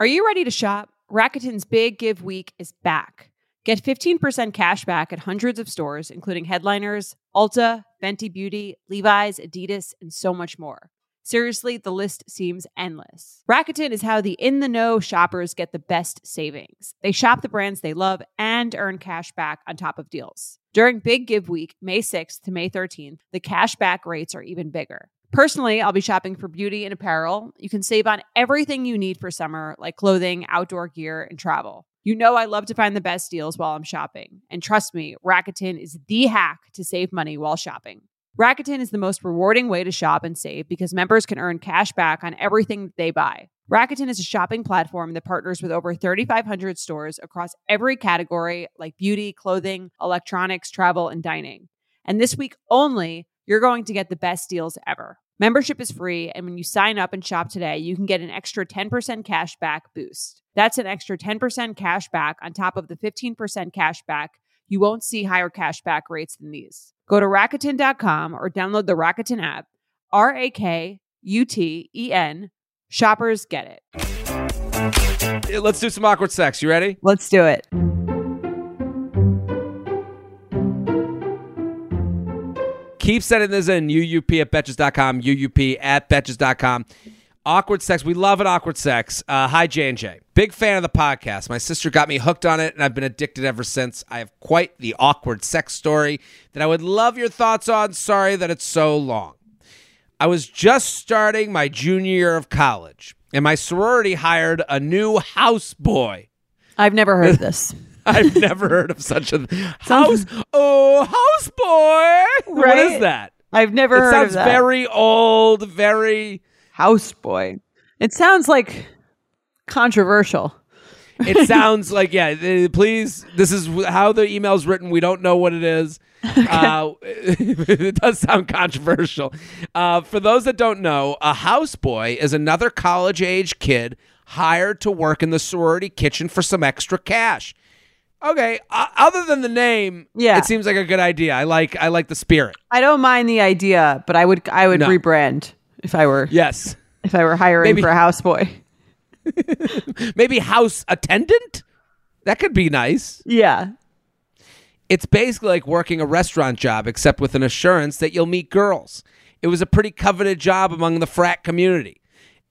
Are you ready to shop? Rakuten's Big Give Week is back. Get 15% cash back at hundreds of stores, including Headliners, Ulta, Fenty Beauty, Levi's, Adidas, and so much more. Seriously, the list seems endless. Rakuten is how the in-the-know shoppers get the best savings. They shop the brands they love and earn cash back on top of deals. During Big Give Week, May 6th to May 13th, the cash back rates are even bigger. Personally, I'll be shopping for beauty and apparel. You can save on everything you need for summer, like clothing, outdoor gear, and travel. You know I love to find the best deals while I'm shopping. And trust me, Rakuten is the hack to save money while shopping. Rakuten is the most rewarding way to shop and save because members can earn cash back on everything they buy. Rakuten is a shopping platform that partners with over 3,500 stores across every category like beauty, clothing, electronics, travel, and dining. And this week only, you're going to get the best deals ever. Membership is free, and when you sign up and shop today, you can get an extra 10% cash back boost. That's an extra 10% cash back on top of the 15% cash back. You won't see higher cash back rates than these. Go to Rakuten.com or download the Rakuten app. Rakuten. Shoppers get it. Let's do some awkward sex. You ready? Let's do it. Keep sending this in. UUP@Betches.com. UUP@Betches.com. Awkward sex. We love an awkward sex. Hi, J&J. Big fan of the podcast. My sister got me hooked on it, and I've been addicted ever since. I have quite the awkward sex story that I would love your thoughts on. Sorry that it's so long. I was just starting my junior year of college, and my sorority hired a new houseboy. I've never heard of this. I've never heard of such a house. Oh, houseboy. Right? What is that? I've never heard of that. It sounds very old, very... Houseboy. It sounds like controversial. It sounds like, yeah, please, this is how the email's written. We don't know what it is. Okay. It does sound controversial. For those that don't know, a houseboy is another college-age kid hired to work in the sorority kitchen for some extra cash. Okay, other than the name, yeah. It seems like a good idea. I like the spirit. I don't mind the idea, but I would rebrand. If I were hiring for a houseboy. Maybe house attendant? That could be nice. Yeah. It's basically like working a restaurant job, except with an assurance that you'll meet girls. It was a pretty coveted job among the frat community.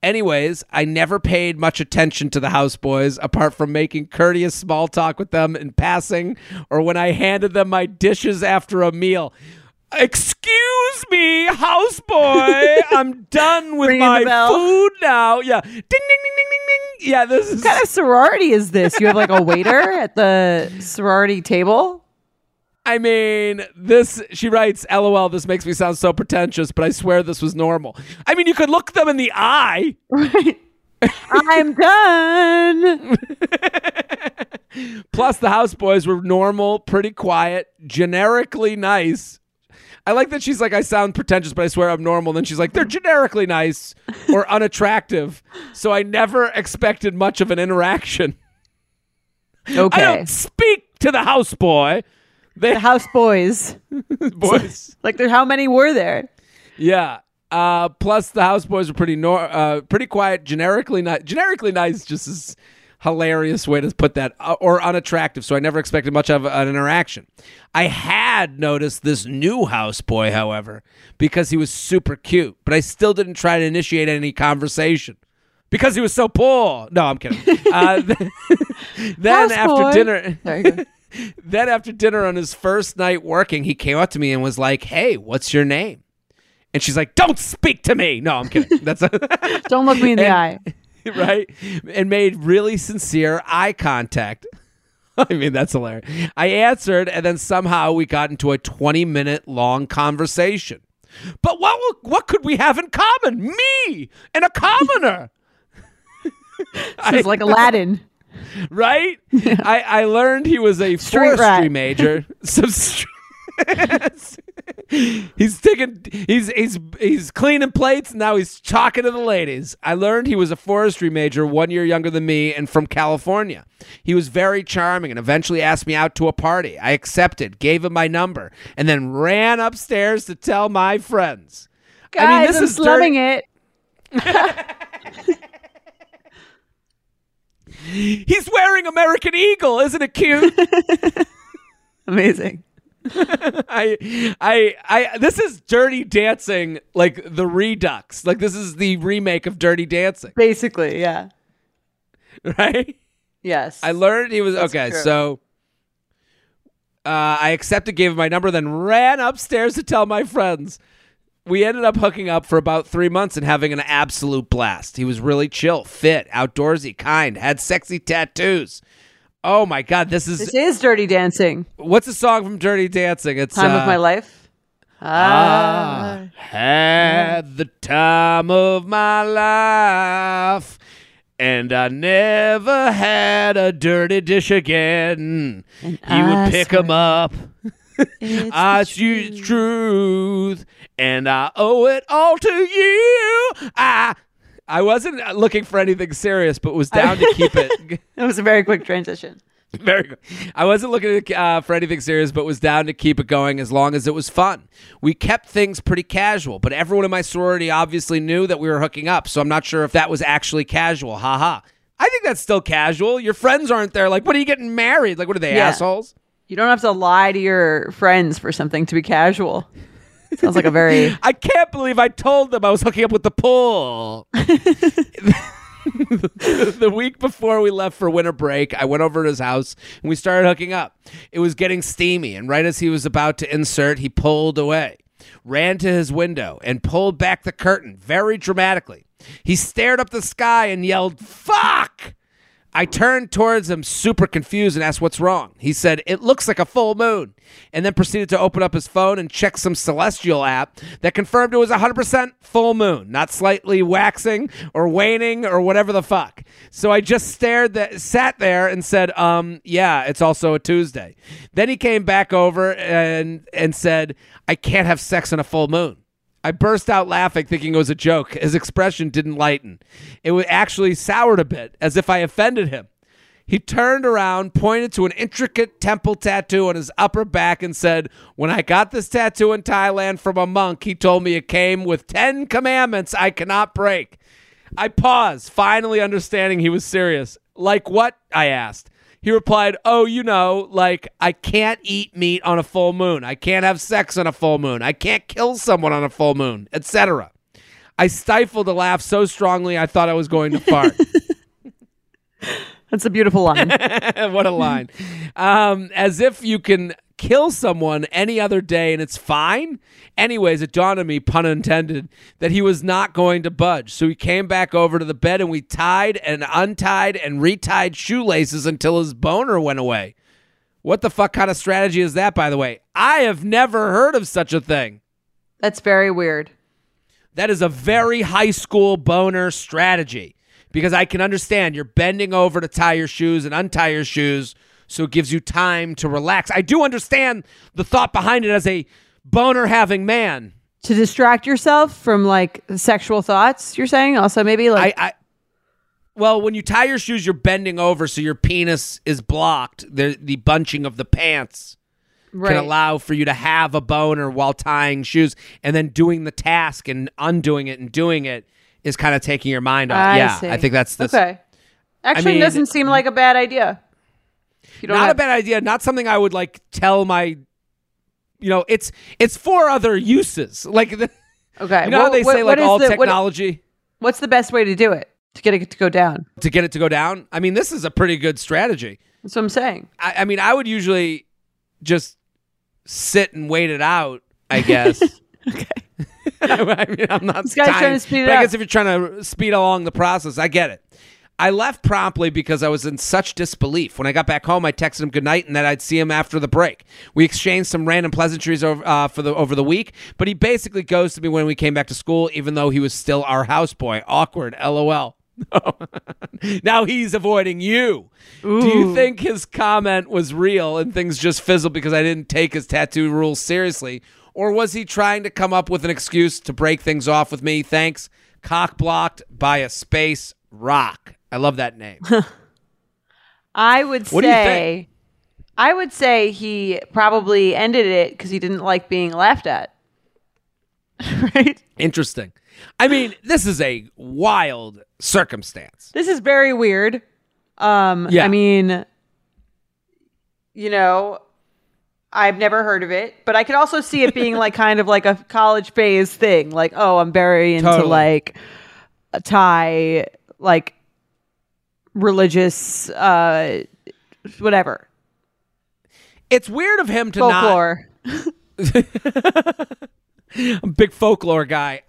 Anyways, I never paid much attention to the houseboys, apart from making courteous small talk with them in passing, or when I handed them my dishes after a meal. Excuse me, houseboy. I'm done with my food now. Yeah. Ding, ding, ding, ding, ding, ding. Yeah, this is... What kind of sorority is this? You have like a waiter at the sorority table? I mean, this... She writes, LOL, this makes me sound so pretentious, but I swear this was normal. I mean, you could look them in the eye. Right. I'm done. Plus, the houseboys were normal, pretty quiet, generically nice. I like that she's like, I sound pretentious, but I swear I'm normal. Then she's like, they're generically nice or unattractive. So I never expected much of an interaction. Okay. I don't speak to the houseboy. The houseboys. Boys. Like, how many were there? Yeah. Plus, the houseboys were pretty quiet, generically nice. Generically nice just is hilarious way to put that, or unattractive, so I never expected much of an interaction. I had noticed this new houseboy, however, because he was super cute, but I still didn't try to initiate any conversation because he was so poor. No, I'm kidding. Then after dinner, there you go. Then after dinner on his first night working, he came up to me and was like, "Hey, what's your name?" And she's like, "Don't speak to me." No, I'm kidding. Don't look me in the eye. Right? And made really sincere eye contact. I mean, that's hilarious. I answered, and then somehow we got into a 20-minute long conversation. But what could we have in common? Me and a commoner. Sounds like Aladdin. Right? I learned he was a forestry major. He's cleaning plates, and now he's talking to the ladies. I learned he was a forestry major 1 year younger than me and from California. He was very charming and eventually asked me out to a party. I accepted, gave him my number, and then ran upstairs to tell my friends. Guys, I mean, this is slumming it. He's wearing American Eagle. Isn't it cute? Amazing. This is Dirty Dancing, like the redux. Like, this is the remake of Dirty Dancing. Basically, yeah. Right? Yes. I learned he was... That's okay, true. So I accepted, gave him my number, then ran upstairs to tell my friends. We ended up hooking up for about 3 months and having an absolute blast. He was really chill, fit, outdoorsy, kind, had sexy tattoos. Oh my God, this is Dirty Dancing. What's the song from Dirty Dancing? It's Time of My Life. Had the time of my life, and I never had a dirty dish again. And he would pick them up. I choose truth, and I owe it all to you. I wasn't looking for anything serious, but was down to keep it. It was a very quick transition. Very good. I wasn't looking for anything serious, but was down to keep it going as long as it was fun. We kept things pretty casual, but everyone in my sorority obviously knew that we were hooking up, so I'm not sure if that was actually casual. Ha ha. I think that's still casual. Your friends aren't there. Like, what are you getting married? Like, what are they, assholes? You don't have to lie to your friends for something to be casual. Sounds like a very... I can't believe I told them I was hooking up with the pool. The week before we left for winter break, I went over to his house and we started hooking up. It was getting steamy, and right as he was about to insert, he pulled away, ran to his window, and pulled back the curtain very dramatically. He stared up the sky and yelled, "Fuck!" I turned towards him super confused and asked what's wrong. He said, "It looks like a full moon," and then proceeded to open up his phone and check some celestial app that confirmed it was 100% full moon, not slightly waxing or waning or whatever the fuck. So I just sat there and said, yeah, it's also a Tuesday." Then he came back over and said, "I can't have sex on a full moon." I burst out laughing, thinking it was a joke. His expression didn't lighten. It actually soured a bit, as if I offended him. He turned around, pointed to an intricate temple tattoo on his upper back, and said, "When I got this tattoo in Thailand from a monk, he told me it came with 10 commandments I cannot break." I paused, finally understanding he was serious. "Like what?" I asked. He replied, "Oh, you know, like I can't eat meat on a full moon. I can't have sex on a full moon. I can't kill someone on a full moon, etc." I stifled a laugh so strongly I thought I was going to fart. That's a beautiful line. What a line. As if you can kill someone any other day and it's fine. Anyways, it dawned on me, pun intended, that he was not going to budge. So he came back over to the bed and we tied and untied and retied shoelaces until his boner went away. What the fuck kind of strategy is that, by the way? I have never heard of such a thing. That's very weird. That is a very high school boner strategy, because I can understand you're bending over to tie your shoes and untie your shoes, so it gives you time to relax. I do understand the thought behind it as a boner-having man. To distract yourself from, like, sexual thoughts, you're saying? Also, maybe, like... Well, when you tie your shoes, you're bending over, so your penis is blocked. The bunching of the pants can allow for you to have a boner while tying shoes, and then doing the task and undoing it and doing it is kind of taking your mind off. I think that's... Okay. Actually, it doesn't seem like a bad idea. Not a bad idea. Not something I would like tell my, it's for other uses. Like, okay, you know how they say like all technology. What's the best way to do it? To get it to go down. To get it to go down. I mean, this is a pretty good strategy. That's what I'm saying. I mean, I would usually just sit and wait it out, I guess. Okay. I mean, I'm not. This guy's trying to speed it up. I guess if you're trying to speed along the process, I get it. I left promptly because I was in such disbelief. When I got back home, I texted him goodnight and that I'd see him after the break. We exchanged some random pleasantries over the week, but he basically ghosted me when we came back to school, even though he was still our houseboy. Awkward, LOL. Now he's avoiding you. Ooh. Do you think his comment was real and things just fizzled because I didn't take his tattoo rules seriously? Or was he trying to come up with an excuse to break things off with me? Thanks. Cock blocked by a space rock. I love that name. I would say he probably ended it because he didn't like being laughed at. Right? Interesting. I mean, this is a wild circumstance. This is very weird. Yeah. I mean, I've never heard of it, but I could also see it being like kind of like a college phase thing. Like, oh, I'm very into like a Thai, like religious whatever. It's weird of him to folklore. I'm a big folklore guy.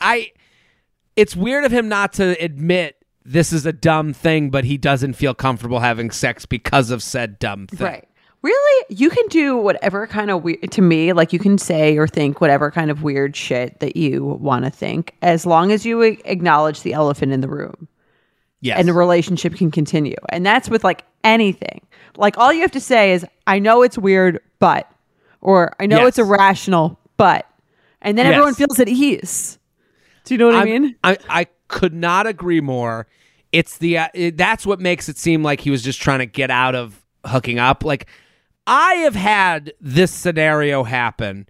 It's weird of him not to admit this is a dumb thing, but he doesn't feel comfortable having sex because of said dumb thing. Right. Really? You can do whatever kind of weird, to me, like you can say or think whatever kind of weird shit that you want to think, as long as you acknowledge the elephant in the room. Yes. And the relationship can continue. And that's with like anything. Like all you have to say is, I know it's weird, but, or I know it's irrational, but, and then everyone feels at ease. Do you know what I mean? I could not agree more. It's that's what makes it seem like he was just trying to get out of hooking up. Like I have had this scenario happen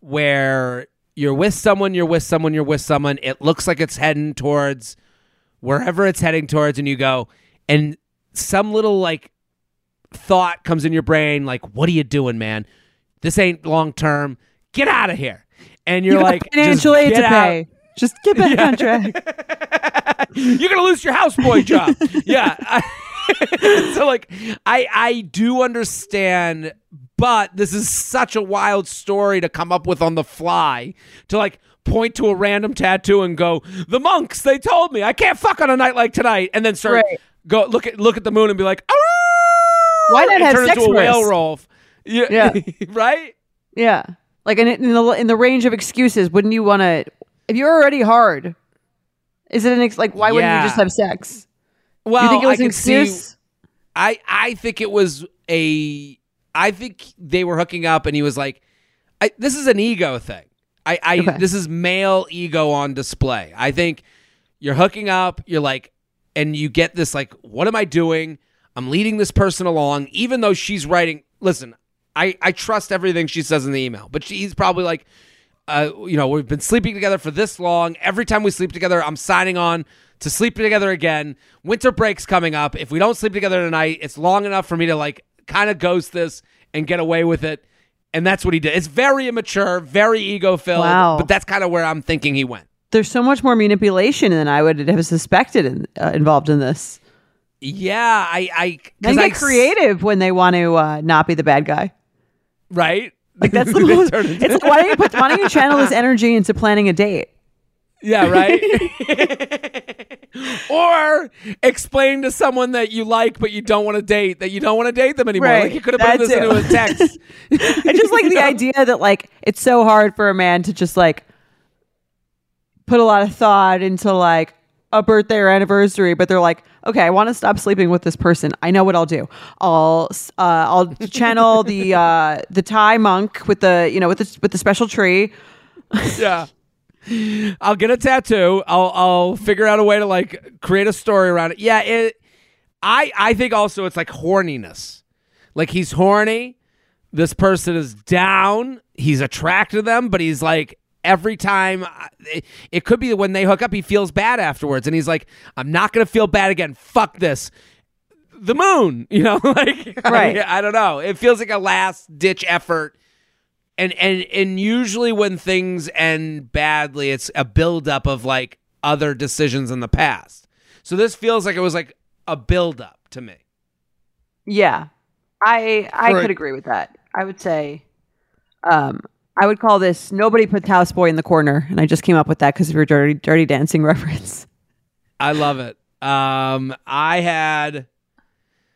where you're with someone. It looks like it's heading towards wherever it's heading towards, and you go, and some little like thought comes in your brain like, what are you doing, man? This ain't long term. Get out of here. And you're like, financial aid to pay. Just get back on track. You're gonna lose your houseboy job. Yeah. So like I do understand, but this is such a wild story to come up with on the fly, to like point to a random tattoo and go, the monks, they told me I can't fuck on a night like tonight, and then start go look at the moon and be like, oh, why not have sex into a whale roll? Yeah. Right? Yeah. Like in the range of excuses, wouldn't you want to? If you're already hard, is it an like? Why wouldn't you just have sex? Well, you think it was an excuse? I think it was a. I think they were hooking up, and he was like, "This is an ego thing. This is male ego on display. I think you're hooking up. You're like, and you get this like, what am I doing? I'm leading this person along, even though she's writing. Listen." I trust everything she says in the email, but she's probably like, we've been sleeping together for this long. Every time we sleep together, I'm signing on to sleep together again. Winter break's coming up. If we don't sleep together tonight, it's long enough for me to like kind of ghost this and get away with it. And that's what he did. It's very immature, very ego-filled, but that's kind of where I'm thinking he went. There's so much more manipulation than I would have suspected involved in this. Yeah. They get creative when they want to not be the bad guy. Right? Like that's the most. It's like, why don't you channel this energy into planning a date? Yeah, right? Or explain to someone that you like, but you don't want to date them anymore. Right. Like you could have put this into a text. I just like the idea that like it's so hard for a man to just like put a lot of thought into like a birthday or anniversary, but they're like, okay, I want to stop sleeping with this person. I know what I'll do. I'll channel the Thai monk with the special tree. Yeah, I'll get a tattoo. I'll figure out a way to like create a story around it. Yeah, I think also it's like horniness. Like he's horny. This person is down. He's attracted to them, but he's like. Every time, it could be when they hook up, he feels bad afterwards. And he's like, I'm not going to feel bad again. Fuck this. The moon, like, right. I don't know. It feels like a last ditch effort. And usually when things end badly, it's a buildup of like other decisions in the past. So this feels like it was like a buildup to me. Yeah, I could agree with that. I would say, I would call this Nobody Puts Houseboy in the Corner. And I just came up with that because of your Dirty Dancing reference. I love it. I had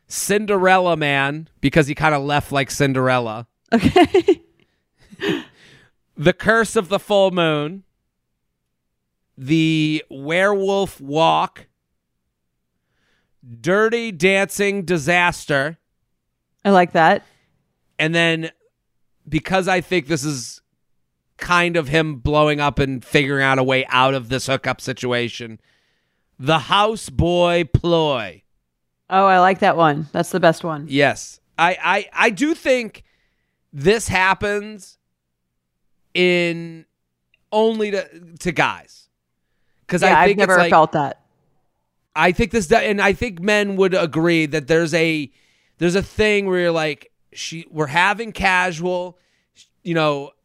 Cinderella Man because he kind of left like Cinderella. Okay. The Curse of the Full Moon. The Werewolf Walk. Dirty Dancing Disaster. I like that. And then... because I think this is kind of him blowing up and figuring out a way out of this hookup situation, the houseboy ploy. Oh, I like that one. That's the best one. Yes. I do think this happens in only to guys. Because I think I've never felt that. I think this, and I think men would agree that there's a thing where you're like, we're having casual,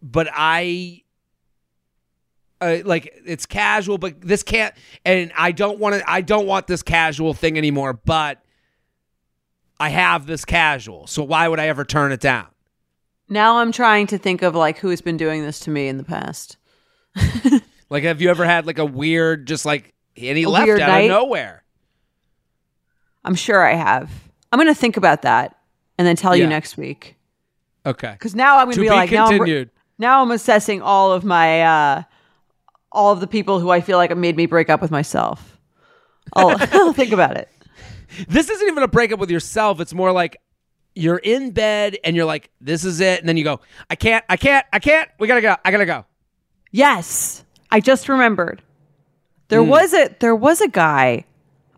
but I like it's casual, but this can't, and I don't want this casual thing anymore, but I have this casual. So why would I ever turn it down? Now I'm trying to think of like, who's been doing this to me in the past. Like, have you ever had like a weird, just like, and he left out of nowhere? I'm sure I have. I'm going to think about that. And then tell you next week. Okay. Because now I'm going to be like, continued. Now I'm assessing all of my, all of the people who I feel like made me break up with myself. I'll think about it. This isn't even a breakup with yourself. It's more like you're in bed and you're like, this is it. And then you go, I can't. We got to go. I got to go. Yes. I just remembered. There was a guy.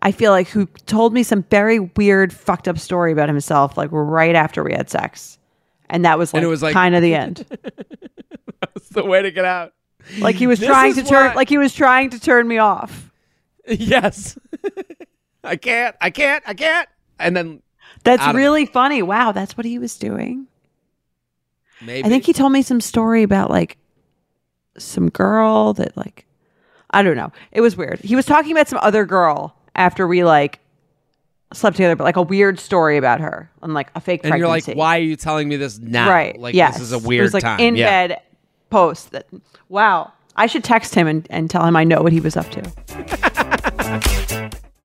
I feel like who told me some very weird fucked up story about himself like right after we had sex. And that was like, kind of the end. That's the way to get out. Like he was trying to turn me off. Yes. I can't. And then that's really funny. Wow, that's what he was doing. Maybe. I think he told me some story about like some girl that like, I don't know. It was weird. He was talking about some other girl after we like slept together, but like a weird story about her on like a fake pregnancy. And you're like, why are you telling me this now? Right. Like, yes. This is a weird it was, like, time. In bed post. That, wow. I should text him and tell him I know what he was up to.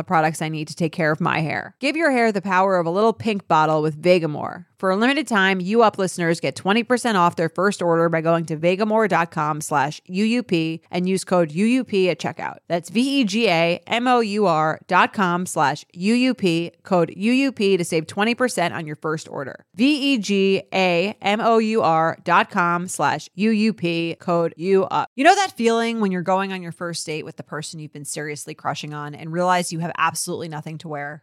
the products I need to take care of my hair. Give your hair the power of a little pink bottle with Vegamore. For a limited time, UUP listeners get 20% off their first order by going to vegamore.com/UUP and use code UUP at checkout. That's vegamor.com/UUP, code UUP to save 20% on your first order. vegamor.com/UUP, code UUP. You know that feeling when you're going on your first date with the person you've been seriously crushing on and realize you have absolutely nothing to wear?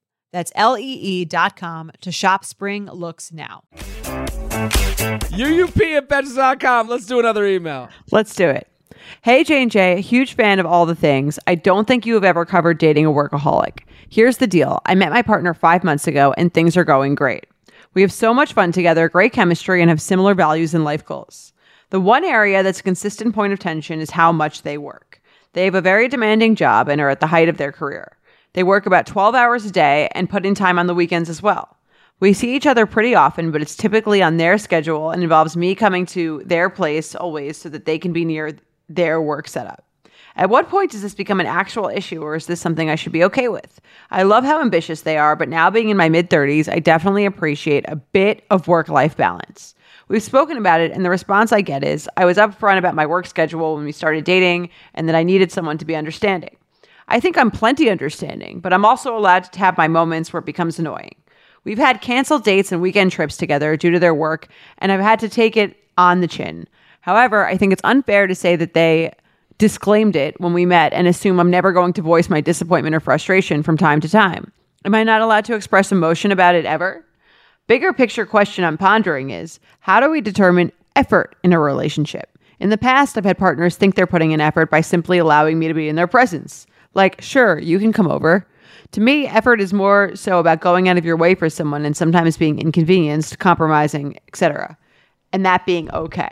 That's lee.com to shop spring looks now. uup@betches.com. Let's do another email. Let's do it. Hey, J&J, a huge fan of all the things. I don't think you have ever covered dating a workaholic. Here's the deal. I met my partner 5 months ago, and things are going great. We have so much fun together, great chemistry, and have similar values and life goals. The one area that's a consistent point of tension is how much they work. They have a very demanding job and are at the height of their career. They work about 12 hours a day and put in time on the weekends as well. We see each other pretty often, but it's typically on their schedule and involves me coming to their place always so that they can be near their work setup. At what point does this become an actual issue, or is this something I should be okay with? I love how ambitious they are, but now being in my mid-30s, I definitely appreciate a bit of work-life balance. We've spoken about it, and the response I get is, I was upfront about my work schedule when we started dating and that I needed someone to be understanding. I think I'm plenty understanding, but I'm also allowed to have my moments where it becomes annoying. We've had canceled dates and weekend trips together due to their work, and I've had to take it on the chin. However, I think it's unfair to say that they disclaimed it when we met and assume I'm never going to voice my disappointment or frustration from time to time. Am I not allowed to express emotion about it ever? Bigger picture question I'm pondering is, how do we determine effort in a relationship? In the past, I've had partners think they're putting in effort by simply allowing me to be in their presence. Like, sure, you can come over. To me, effort is more so about going out of your way for someone and sometimes being inconvenienced, compromising, etc., and that being okay.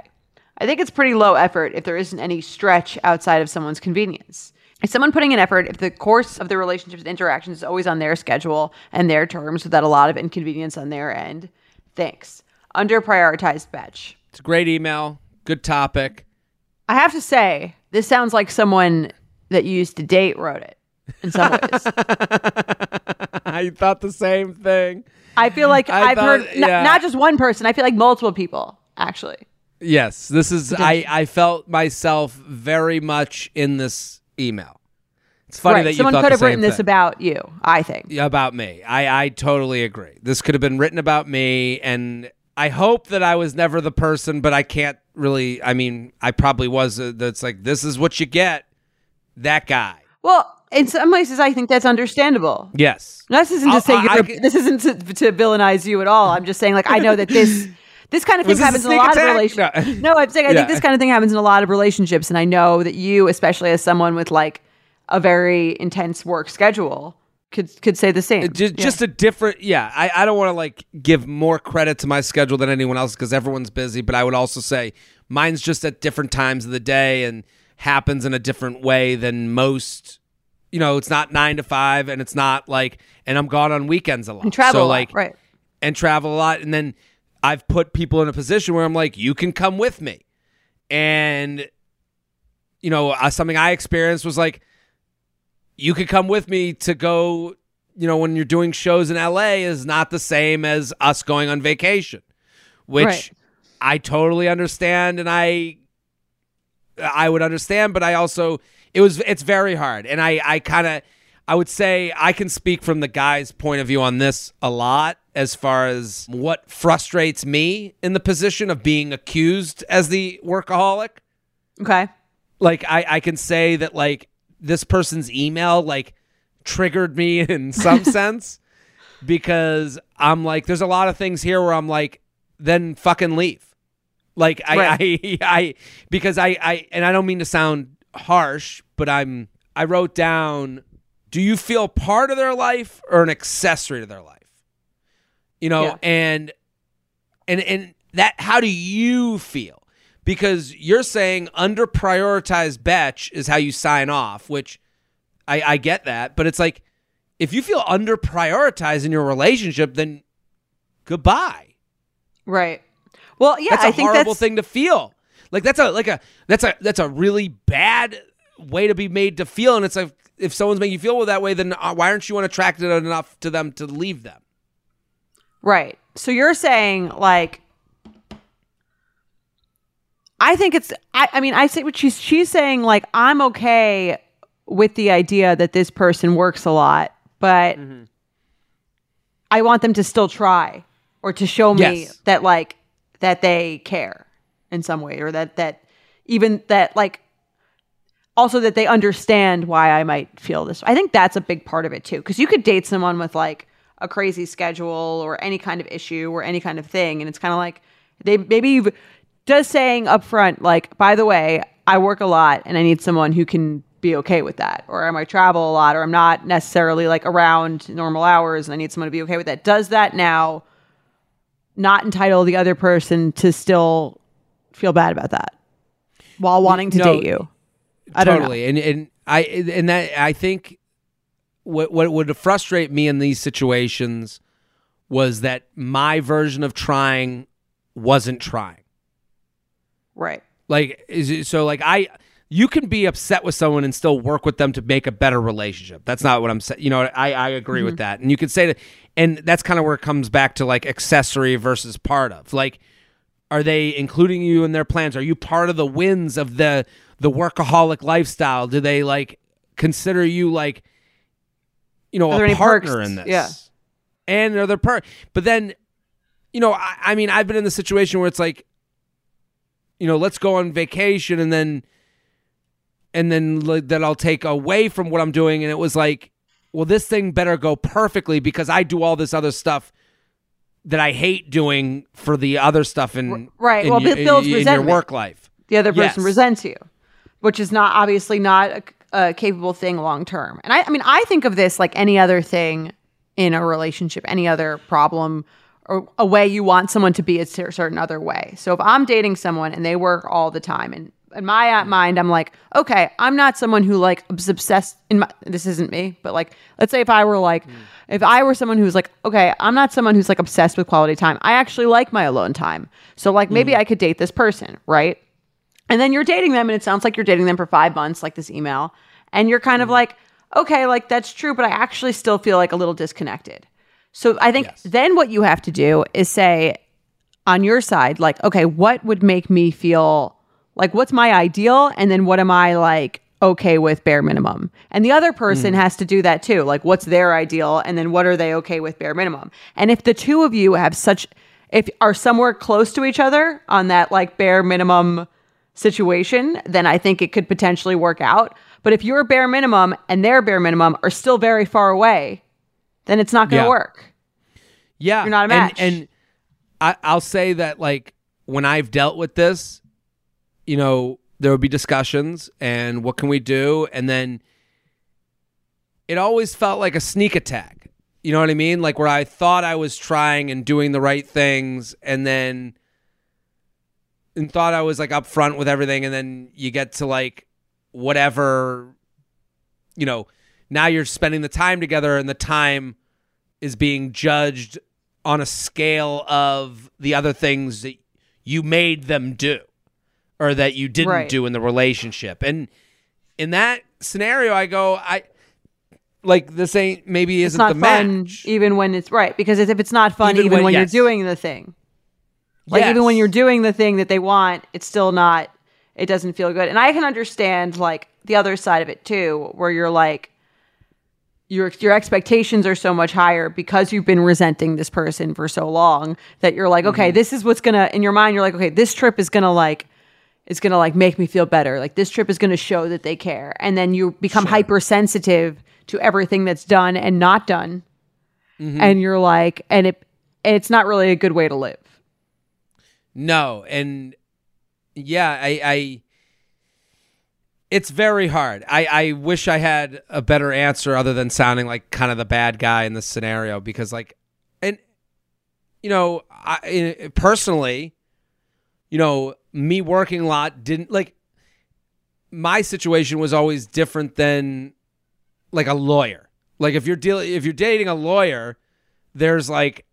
I think it's pretty low effort if there isn't any stretch outside of someone's convenience. Is someone putting in effort if the course of the relationship's interactions is always on their schedule and their terms without a lot of inconvenience on their end? Thanks. Underprioritized batch. It's a great email. Good topic. I have to say, this sounds like someone that you used to date wrote it. in some ways. I thought the same thing. I feel like I've heard not just one person. I feel like multiple people, actually. Yes, this is, I felt myself very much in this email. It's funny that you thought the same thing. Someone could have written this about you, I think. About me. I totally agree. This could have been written about me, and I hope that I was never the person, but I can't really, I mean, I probably was. That's like, this is what you get, that guy. Well, in some places, I think that's understandable. Yes. Now, this isn't to say this isn't to villainize you at all. I'm just saying, like, I know that this kind of thing happens in a lot of relationships. No, I'm saying I think this kind of thing happens in a lot of relationships, and I know that you, especially as someone with like a very intense work schedule, could say the same. Just a different. Yeah, I don't want to like give more credit to my schedule than anyone else because everyone's busy, but I would also say mine's just at different times of the day and happens in a different way than most. You know, it's not 9 to 5, and it's not like, and I'm gone on weekends a lot. And travel a lot, right. And travel a lot. And then I've put people in a position where I'm like, you can come with me. And, you know, something I experienced was like, you could come with me to go, you know, when you're doing shows in LA is not the same as us going on vacation, which right. I totally understand. And I would understand, but I also... It's very hard. And I would say I can speak from the guy's point of view on this a lot as far as what frustrates me in the position of being accused as the workaholic. Okay. Like I can say that like this person's email like triggered me in some sense because I'm like, there's a lot of things here where I'm like, then fucking leave. Like because I don't mean to sound harsh, but I wrote down, do you feel part of their life or an accessory to their life? You know, and that, how do you feel? Because you're saying under prioritized batch is how you sign off, which I get that, but it's like, if you feel under prioritized in your relationship, then goodbye. Right. Well, yeah, I think that's a horrible thing to feel. Like that's a really bad way to be made to feel, and it's like if someone's making you feel that way, then why aren't you attracted enough to them to leave them? Right. So you're saying like, I think it's. I mean, I say what she's saying. Like, I'm okay with the idea that this person works a lot, but I want them to still try or to show me that like that they care. In some way, or that even that like also that they understand why I might feel this. I think that's a big part of it too, because you could date someone with like a crazy schedule or any kind of issue or any kind of thing, and it's kind of like they maybe just saying up front like, by the way, I work a lot and I need someone who can be okay with that, or I might travel a lot, or I'm not necessarily like around normal hours and I need someone to be okay with that. Does that now not entitle the other person to still feel bad about that while wanting to date you? I don't know. I think what would frustrate me in these situations was that my version of trying wasn't trying. Right. You can be upset with someone and still work with them to make a better relationship. That's not what I'm saying. You know, I agree with that. And you could say that, and that's kind of where it comes back to like accessory versus part of like, are they including you in their plans? Are you part of the wins of the workaholic lifestyle? Do they like consider you like, you know, a partner in this? Yeah. And are there but then, you know, I mean, I've been in the situation where it's like, you know, let's go on vacation and then like, that I'll take away from what I'm doing. And it was like, well, this thing better go perfectly because I do all this other stuff that I hate doing for the other stuff in your work life. The other person resents you, which is not obviously not a capable thing long term. And I mean, I think of this like any other thing in a relationship, any other problem or a way you want someone to be a certain other way. So if I'm dating someone and they work all the time, and in my mind, I'm like, okay, I'm not someone who like is obsessed this isn't me, but like, let's say if I were like, if I were someone who's like, okay, I'm not someone who's like obsessed with quality time. I actually like my alone time. So like, maybe I could date this person. Right. And then you're dating them, and it sounds like you're dating them for 5 months, like this email. And you're kind of like, okay, like that's true, but I actually still feel like a little disconnected. So I think then what you have to do is say on your side, like, okay, what would make me feel like, what's my ideal? And then what am I like, okay with bare minimum? And the other person has to do that too. Like, what's their ideal? And then what are they okay with bare minimum? And if the two of you have such, if are somewhere close to each other on that like bare minimum situation, then I think it could potentially work out. But if your bare minimum and their bare minimum are still very far away, then it's not going to work. Yeah. You're not a match. And I'll say that, like, when I've dealt with this, you know, there would be discussions and what can we do? And then it always felt like a sneak attack. You know what I mean? Like where I thought I was trying and doing the right things and then thought I was like up front with everything. And then you get to like whatever, you know, now you're spending the time together and the time is being judged on a scale of the other things that you made them do or that you didn't do in the relationship. And in that scenario, I go, I like this ain't maybe isn't the match. Even when it's right, because if it's not fun, even when you're doing the thing, like even when you're doing the thing that they want, it's still not, it doesn't feel good. And I can understand like the other side of it too, where you're like, your expectations are so much higher because you've been resenting this person for so long that you're like, okay, this is what's gonna, in your mind, you're like, okay, this trip is gonna like, it's going to like make me feel better. Like this trip is going to show that they care. And then you become hypersensitive to everything that's done and not done. And you're like, and it's not really a good way to live. No. And yeah, I it's very hard. I wish I had a better answer other than sounding like kind of the bad guy in this scenario, because like, and you know, I personally, you know, me working a lot didn't like my situation was always different than like a lawyer. Like if you're dating a lawyer, there's like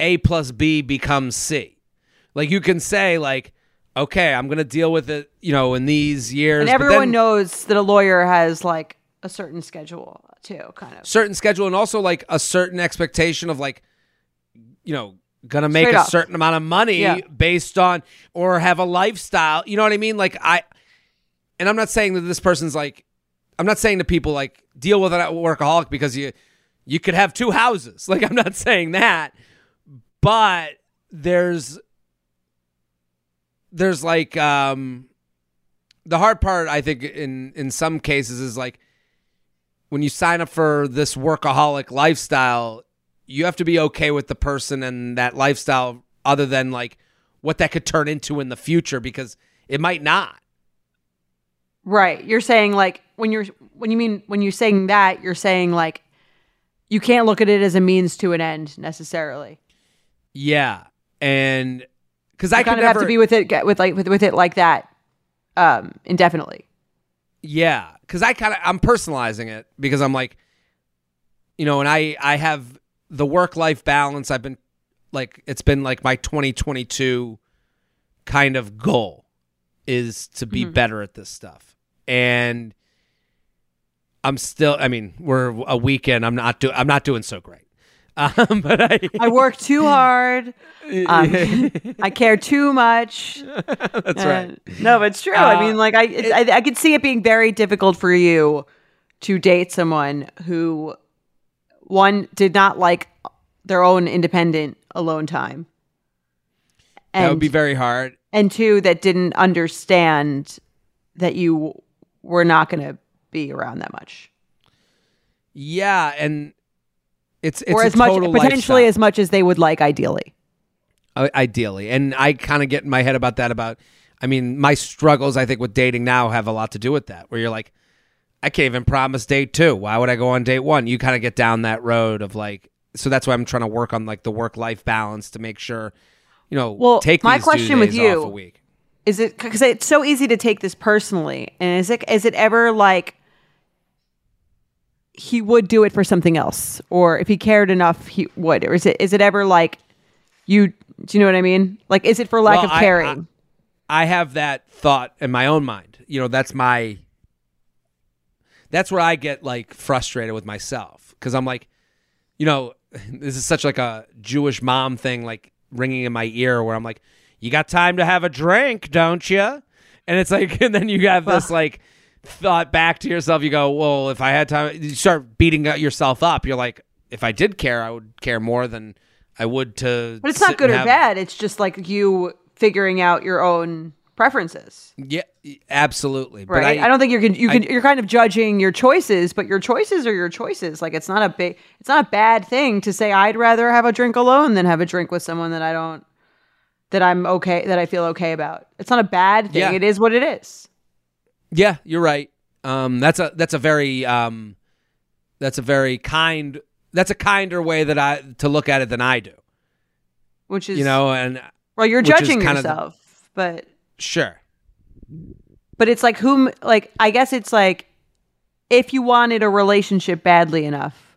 A plus B becomes C. Like you can say like, okay, I'm going to deal with it, you know, in these years. And everyone knows that a lawyer has like a certain schedule too, kind of certain schedule. And also like a certain expectation of like, you know, gonna make a certain amount of money based on or have a lifestyle, you know what I mean? Like and I'm not saying that this person's like, I'm not saying to people like deal with a workaholic because you could have two houses. Like I'm not saying that, but there's like the hard part I think in some cases is like when you sign up for this workaholic lifestyle, you have to be okay with the person and that lifestyle other than like what that could turn into in the future, because it might not. Right. You're saying like when you're saying that, you're saying like you can't look at it as a means to an end necessarily. Yeah. And because I kind of have to be with it like that indefinitely. Yeah. Because I'm personalizing it because I'm like, you know, and I have the work-life balance. I've been like, it's been like my 2022 kind of goal is to be better at this stuff. And I'm still, I mean, we're a weekend. I'm not doing so great. But I work too hard. I care too much. That's right. No, but it's true. I mean, like I could see it being very difficult for you to date someone who, one, did not like their own independent alone time. And, that would be very hard. And two, that didn't understand that you were not going to be around that much. Yeah, and it's or as much, potentially lifestyle. As much as they would like, ideally. Ideally. And I kind of get in my head about that, I mean, my struggles, I think, with dating now have a lot to do with that, where you're like, I can't even promise date 2. Why would I go on date 1? You kind of get down that road of like, so that's why I'm trying to work on like the work-life balance to make sure, you know, take my question with you off a week. Is it because it's so easy to take this personally? And is it ever like he would do it for something else, or if he cared enough, he would? Or is it ever like do you know what I mean? Like, is it for lack of caring? I have that thought in my own mind. You know, that's my. that's where I get like frustrated with myself, because I'm like, you know, this is such like a Jewish mom thing, like ringing in my ear, where I'm like, you got time to have a drink, don't you? And it's like, and then you have this like thought back to yourself. You go, well, if I had time, you start beating yourself up. You're like, if I did care, I would care more than I would to. But it's not good or bad. It's just like you figuring out your own preferences. Yeah, absolutely. Right. But I don't think you're kind of judging your choices, but your choices are your choices. Like it's not a bad thing to say, I'd rather have a drink alone than have a drink with someone that I feel okay about. It's not a bad thing. Yeah. It is what it is. Yeah, you're right. That's a kinder way to look at it than I do. Which is, you know, and well, you're judging yourself, but sure. But it's like I guess it's like, if you wanted a relationship badly enough,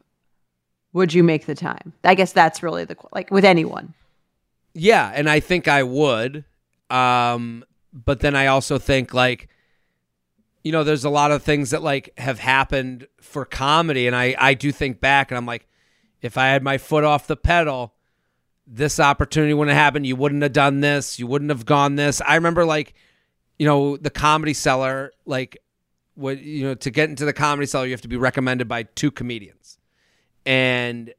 would you make the time? I guess that's really the like with anyone. Yeah, and I think I would. But then I also think like, you know, there's a lot of things that like have happened for comedy, and I do think back and I'm like, if I had my foot off the pedal, this opportunity wouldn't have happened. You wouldn't have done this. You wouldn't have gone this. I remember like, you know, the Comedy Cellar, like what, you know, to get into the Comedy Cellar, you have to be recommended by two comedians. And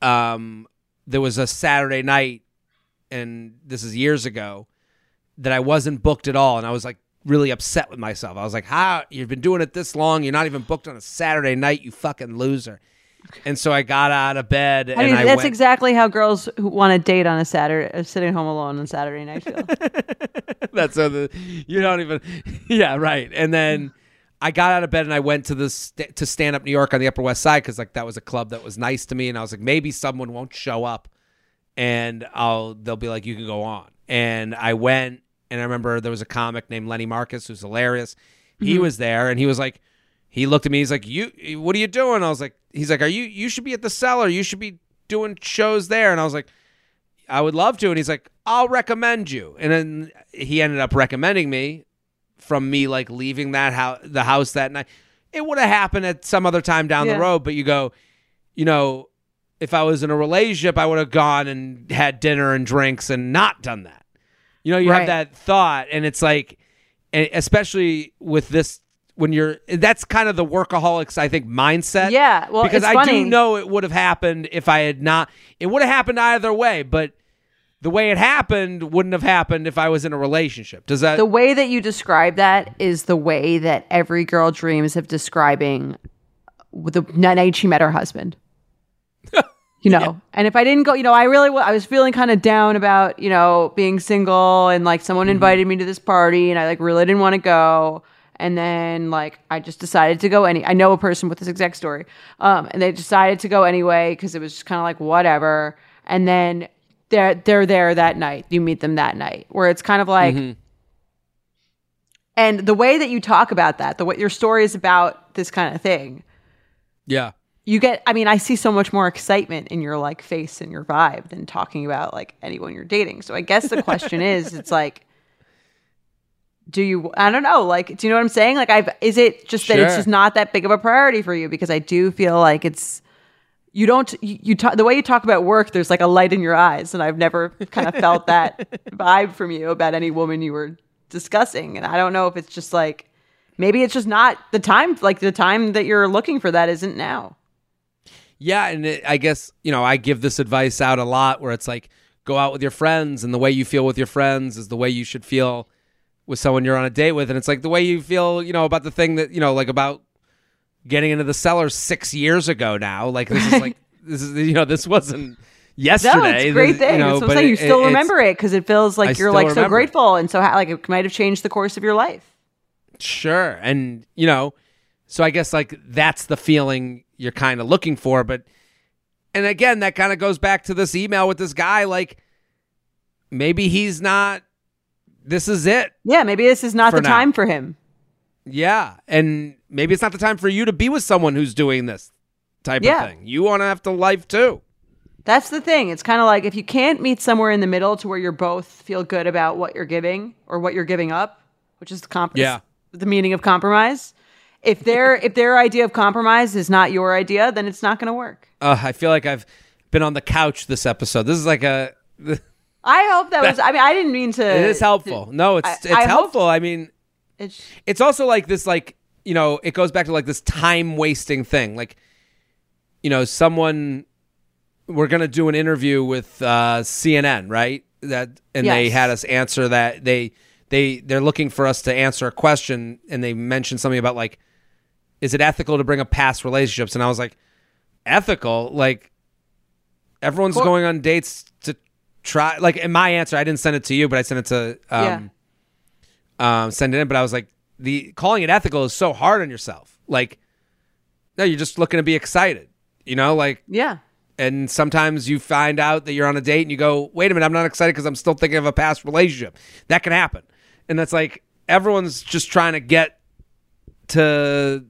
there was a Saturday night, and this is years ago, that I wasn't booked at all. And I was like, really upset with myself. I was like, how you've been doing it this long, you're not even booked on a Saturday night, you fucking loser. And so I got out of bed and I that's went. Exactly how girls who want to date on a Saturday, sitting home alone on Saturday night feel. That's how you don't even, yeah, right. And then I got out of bed and I went to to Stand Up New York on the Upper West Side, because like that was a club that was nice to me, and I was like, maybe someone won't show up and they'll be like, you can go on. And I went. And I remember there was a comic named Lenny Marcus who's hilarious. He was there, and he was like, he looked at me. He's like, "You, what are you doing?" I was like, "He's like, are you? You should be at the Cellar. You should be doing shows there." And I was like, "I would love to." And he's like, "I'll recommend you." And then he ended up recommending me from me like leaving that the house that night. It would have happened at some other time down the road, but you go, you know, if I was in a relationship, I would have gone and had dinner and drinks and not done that. You know, you have that thought, and it's like, and especially with this, when you're, that's kind of the workaholics, I think, mindset. Yeah, well, because I do know it would have happened if I had not. It would have happened either way, but the way it happened wouldn't have happened if I was in a relationship. Does that? The way that you describe that is the way that every girl dreams of describing the night she met her husband. You know, and if I didn't go, you know, I was feeling kind of down about, you know, being single, and like someone invited me to this party and I like really didn't want to go. And then like, I just decided to go I know a person with this exact story. And they decided to go anyway, cause it was just kind of like, whatever. And then they're there that night. You meet them that night, where it's kind of like, and the way that you talk about that, the way your story is about this kind of thing. Yeah. You get, I mean, I see so much more excitement in your like face and your vibe than talking about like anyone you're dating. So I guess the question is, it's like, I don't know, like, do you know what I'm saying? Like, is it just that it's just not that big of a priority for you? Because I do feel like the way you talk about work, there's like a light in your eyes. And I've never kind of felt that vibe from you about any woman you were discussing. And I don't know if it's just like, maybe it's just not the time, like the time that you're looking for that isn't now. Yeah, and I guess, you know, I give this advice out a lot, where it's like, go out with your friends, and the way you feel with your friends is the way you should feel with someone you're on a date with. And it's like the way you feel, you know, about the thing that, you know, like about getting into the Cellar 6 years ago now. Like, this is like, this is, you know, this wasn't yesterday. No, it's a great thing. You know, it's like you still remember it, because it feels like you're like so grateful. And so like it might have changed the course of your life. Sure. And, you know, so I guess like that's the feeling you're kind of looking for. But, and again, that kind of goes back to this email with this guy, like maybe he's not, this is it. Yeah. Maybe this is not the time for him. Yeah. And maybe it's not the time for you to be with someone who's doing this type of thing. You want to have to life too. That's the thing. It's kind of like, if you can't meet somewhere in the middle to where you're both feel good about what you're giving or what you're giving up, which is the compromise, the meaning of compromise, If their idea of compromise is not your idea, then it's not going to work. I feel like I've been on the couch this episode. This is like a... I hope that was... I mean, I didn't mean to... It is helpful. It's helpful. I mean, it's also like this, like, you know, it goes back to like this time-wasting thing. Like, you know, someone... We're going to do an interview with CNN, right? They had us answer that. They're looking for us to answer a question, and they mentioned something about, like, is it ethical to bring up past relationships? And I was like, ethical? Like, everyone's going on dates to try. Like, in my answer, I didn't send it to you, but I sent it to send it in. But I was like, calling it ethical is so hard on yourself. Like, no, you're just looking to be excited, you know? Like, yeah. And sometimes you find out that you're on a date and you go, wait a minute, I'm not excited because I'm still thinking of a past relationship. That can happen. And that's like, everyone's just trying to get to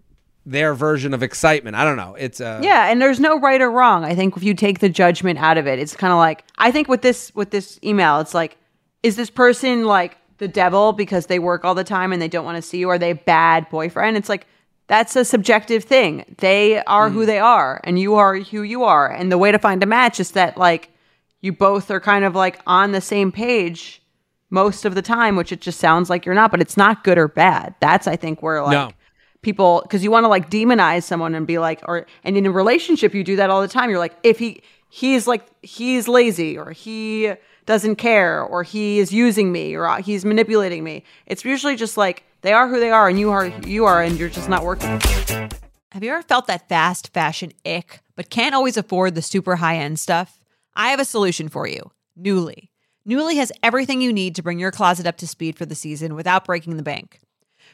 their version of excitement. I don't know. It's yeah, and there's no right or wrong. I think if you take the judgment out of it, it's kind of like, I think with this email, it's like, is this person like the devil because they work all the time and they don't want to see you? Are they a bad boyfriend? It's like, that's a subjective thing. They are who they are, and you are who you are. And the way to find a match is that, like, you both are kind of, like, on the same page most of the time, which it just sounds like you're not, but it's not good or bad. That's, I think, where, like, people, because you want to, like, demonize someone and be like, and in a relationship, you do that all the time. You're like, if he's like, he's lazy, or he doesn't care, or he is using me, or he's manipulating me. It's usually just like, they are who they are, and you are, and you're just not working. Have you ever felt that fast fashion ick, but can't always afford the super high-end stuff? I have a solution for you. Nuuly. Nuuly has everything you need to bring your closet up to speed for the season without breaking the bank.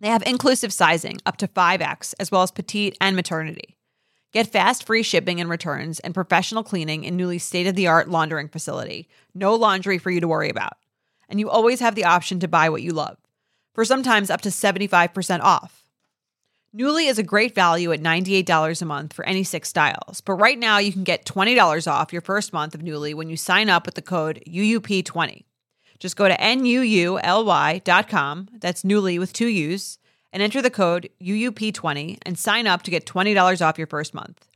They have inclusive sizing up to 5X, as well as petite and maternity. Get fast, free shipping and returns and professional cleaning in Nuuly's state-of-the-art laundering facility. No laundry for you to worry about. And you always have the option to buy what you love, for sometimes up to 75% off. Nuuly is a great value at $98 a month for any 6 styles, but right now you can get $20 off your first month of Nuuly when you sign up with the code UUP20. Just go to NUULY.com, that's Nuuly with 2 U's, and enter the code UUP20 and sign up to get $20 off your first month.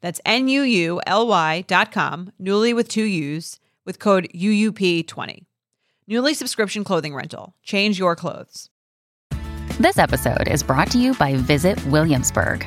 That's NUULY.com, Nuuly with 2 U's, with code UUP20. Nuuly subscription clothing rental. Change your clothes. This episode is brought to you by Visit Williamsburg.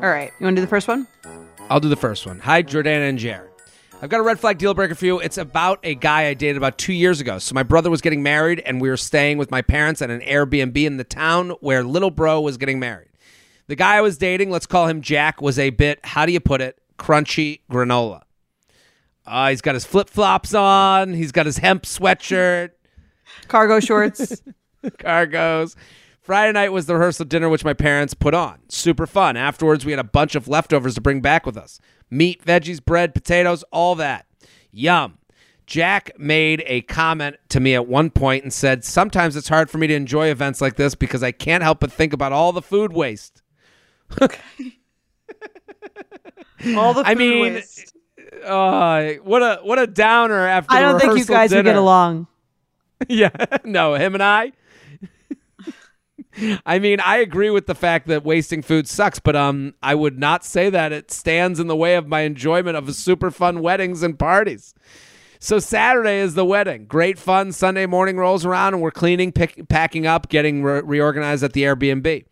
All right. You want to do the first one? I'll do the first one. Hi, Jordana and Jared. I've got a red flag deal breaker for you. It's about a guy I dated about 2 years ago. So my brother was getting married, and we were staying with my parents at an Airbnb in the town where little bro was getting married. The guy I was dating, let's call him Jack, was a bit, how do you put it, crunchy granola. He's got his flip-flops on. He's got his hemp sweatshirt. Cargo shorts. Cargos. Friday night was the rehearsal dinner, which my parents put on. Super fun. Afterwards, we had a bunch of leftovers to bring back with us. Meat, veggies, bread, potatoes, all that. Yum. Jack made a comment to me at one point and said, sometimes it's hard for me to enjoy events like this because I can't help but think about all the food waste. All the food waste. What a downer after the rehearsal dinner. I don't think you guys would get along. Yeah, no, him and I. I mean, I agree with the fact that wasting food sucks, but I would not say that it stands in the way of my enjoyment of super fun weddings and parties. So Saturday is the wedding. Great fun. Sunday morning rolls around and we're cleaning, packing up, getting reorganized at the Airbnb.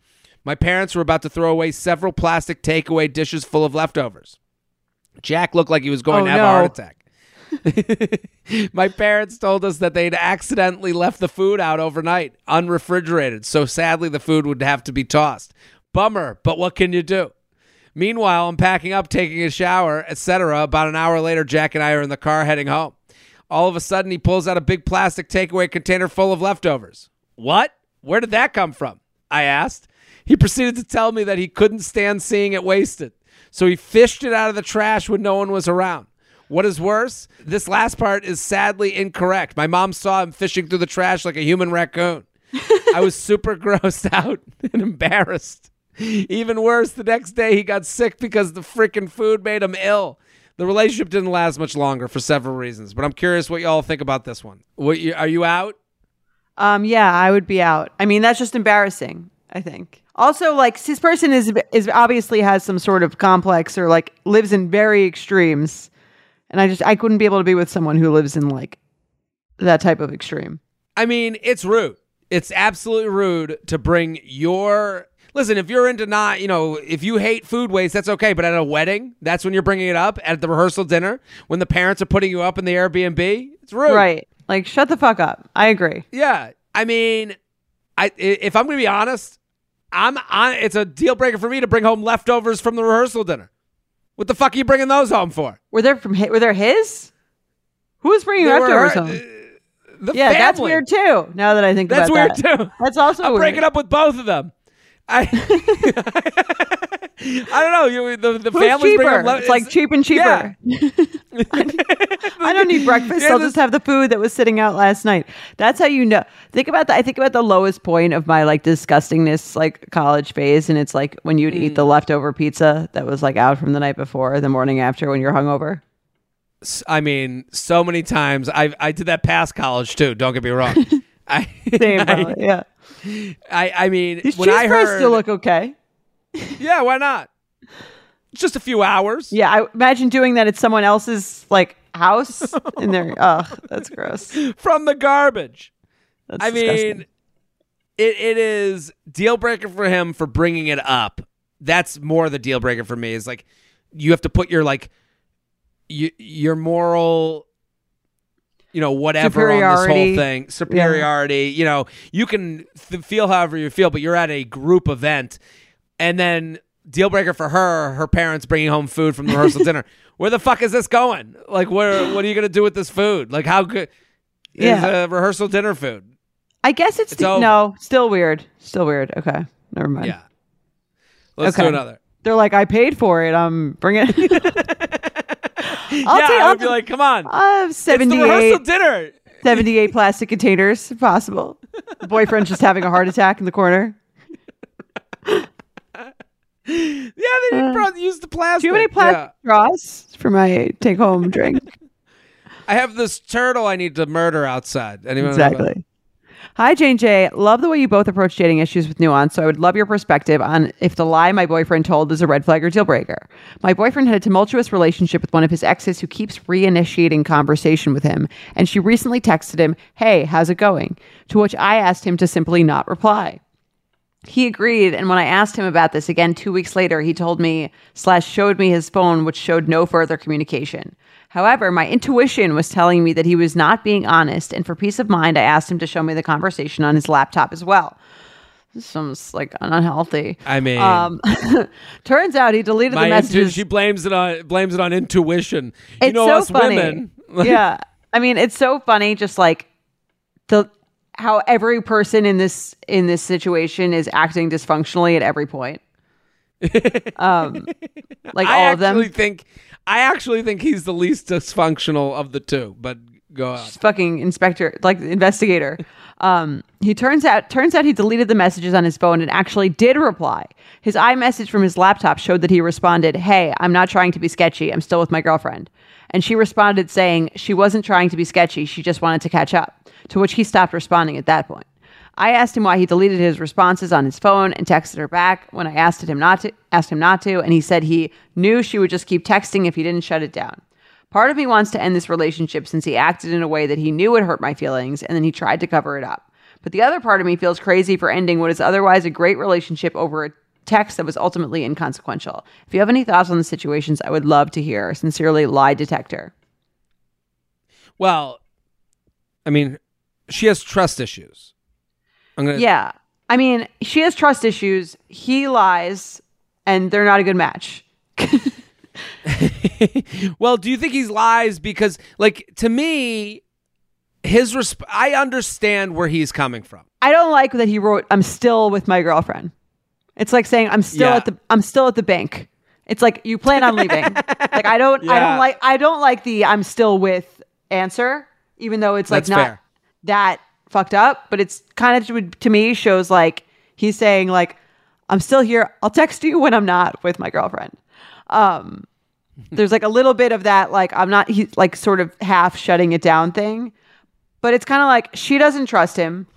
My parents were about to throw away several plastic takeaway dishes full of leftovers. Jack looked like he was going to have a heart attack. My parents told us that they'd accidentally left the food out overnight, unrefrigerated, so sadly the food would have to be tossed. Bummer, but what can you do? Meanwhile, I'm packing up, taking a shower, etc. About an hour later, Jack and I are in the car heading home. All of a sudden, he pulls out a big plastic takeaway container full of leftovers. What? Where did that come from? I asked. He proceeded to tell me that he couldn't stand seeing it wasted, so he fished it out of the trash when no one was around. What is worse? This last part is sadly incorrect. My mom saw him fishing through the trash like a human raccoon. I was super grossed out and embarrassed. Even worse, the next day he got sick because the freaking food made him ill. The relationship didn't last much longer for several reasons, but I'm curious what y'all think about this one. Are you out? Yeah, I would be out. I mean, that's just embarrassing, I think. Also, like, this person is obviously has some sort of complex or like lives in very extremes. And I couldn't be able to be with someone who lives in like that type of extreme. I mean, it's rude. It's absolutely rude to bring your... Listen, if you're into not, you know, if you hate food waste, that's okay. But at a wedding, that's when you're bringing it up. At the rehearsal dinner, when the parents are putting you up in the Airbnb, it's rude. Right. Like, shut the fuck up. I agree. Yeah. I mean, if I'm going to be honest, it's a deal breaker for me to bring home leftovers from the rehearsal dinner. What the fuck are you bringing those home for? Were there his? Who was bringing leftovers home? The family. That's weird too. Now that I think about that. That's weird too. That's also weird. I'm breaking up with both of them. I don't know. The family's cheaper. It's like cheap and cheaper. Yeah. I don't need breakfast. I'll just have the food that was sitting out last night. That's how you know. Think about that. I think about the lowest point of my like disgustingness, like college phase, and it's like when you'd eat the leftover pizza that was like out from the night before, the morning after when you're hungover. I mean, so many times I did that past college too. Don't get me wrong. I mean, these when I heard still look okay. Yeah, why not? Just a few hours. Yeah, I imagine doing that at someone else's like house in there. Oh, that's gross. From the garbage. That's disgusting. Mean, it is deal breaker for him for bringing it up. That's more the deal breaker for me. Is like you have to put your like your moral. You know, whatever on this whole thing. Superiority. Yeah. You know, you can feel however you feel, but you're at a group event. And then deal breaker for her parents bringing home food from the rehearsal dinner. Where the fuck is this going? Like, what are you going to do with this food? Like, how good is rehearsal dinner food? I guess still weird. Still weird. Okay. Never mind. Yeah. Let's do another. They're like, I paid for it. Bring it. I'll be like, come on. I have 78 plastic containers. Possible. The boyfriend's just having a heart attack in the corner. Yeah, they used the plastic. Too many plastic straws for my take-home drink. I have this turtle I need to murder outside. Anyone exactly. Hi, Jane J. Love the way you both approach dating issues with nuance, so I would love your perspective on if the lie my boyfriend told is a red flag or deal breaker. My boyfriend had a tumultuous relationship with one of his exes who keeps reinitiating conversation with him, and she recently texted him, "Hey, how's it going?" To which I asked him to simply not reply. He agreed, and when I asked him about this again 2 weeks later, he told me showed me his phone, which showed no further communication. However, my intuition was telling me that he was not being honest, and for peace of mind, I asked him to show me the conversation on his laptop as well. This sounds like unhealthy. I mean, turns out he deleted the messages. She blames it on intuition. It's you know so us funny. Women. Yeah, I mean, it's so funny. Just like how every person in this situation is acting dysfunctionally at every point. Like all of them. I actually think he's the least dysfunctional of the two, but go on. Fucking investigator. He turns out he deleted the messages on his phone and actually did reply. His iMessage from his laptop showed that he responded, "Hey, I'm not trying to be sketchy. I'm still with my girlfriend." And she responded saying she wasn't trying to be sketchy. She just wanted to catch up, to which he stopped responding at that point. I asked him why he deleted his responses on his phone and texted her back when I asked him not to, and he said he knew she would just keep texting if he didn't shut it down. Part of me wants to end this relationship since he acted in a way that he knew would hurt my feelings, and then he tried to cover it up. But the other part of me feels crazy for ending what is otherwise a great relationship over a text that was ultimately inconsequential. If you have any thoughts on the situations, I would love to hear. Sincerely, Lie Detector. Well, I mean, she has trust issues. Yeah. I mean, she has trust issues. He lies, and they're not a good match. Well, do you think he lies? Because, like, to me, his I understand where he's coming from. I don't like that he wrote, "I'm still with my girlfriend." It's like saying, I'm still at the bank. It's like, you plan on leaving. Like, I don't like the "I'm still with" answer, even though it's like, that's not fair. That fucked up, but it's kind of, to me, shows like he's saying like, "I'm still here. I'll text you when I'm not with my girlfriend." There's like a little bit of that, like, I'm not, he's like sort of half shutting it down thing, but it's kind of like she doesn't trust him.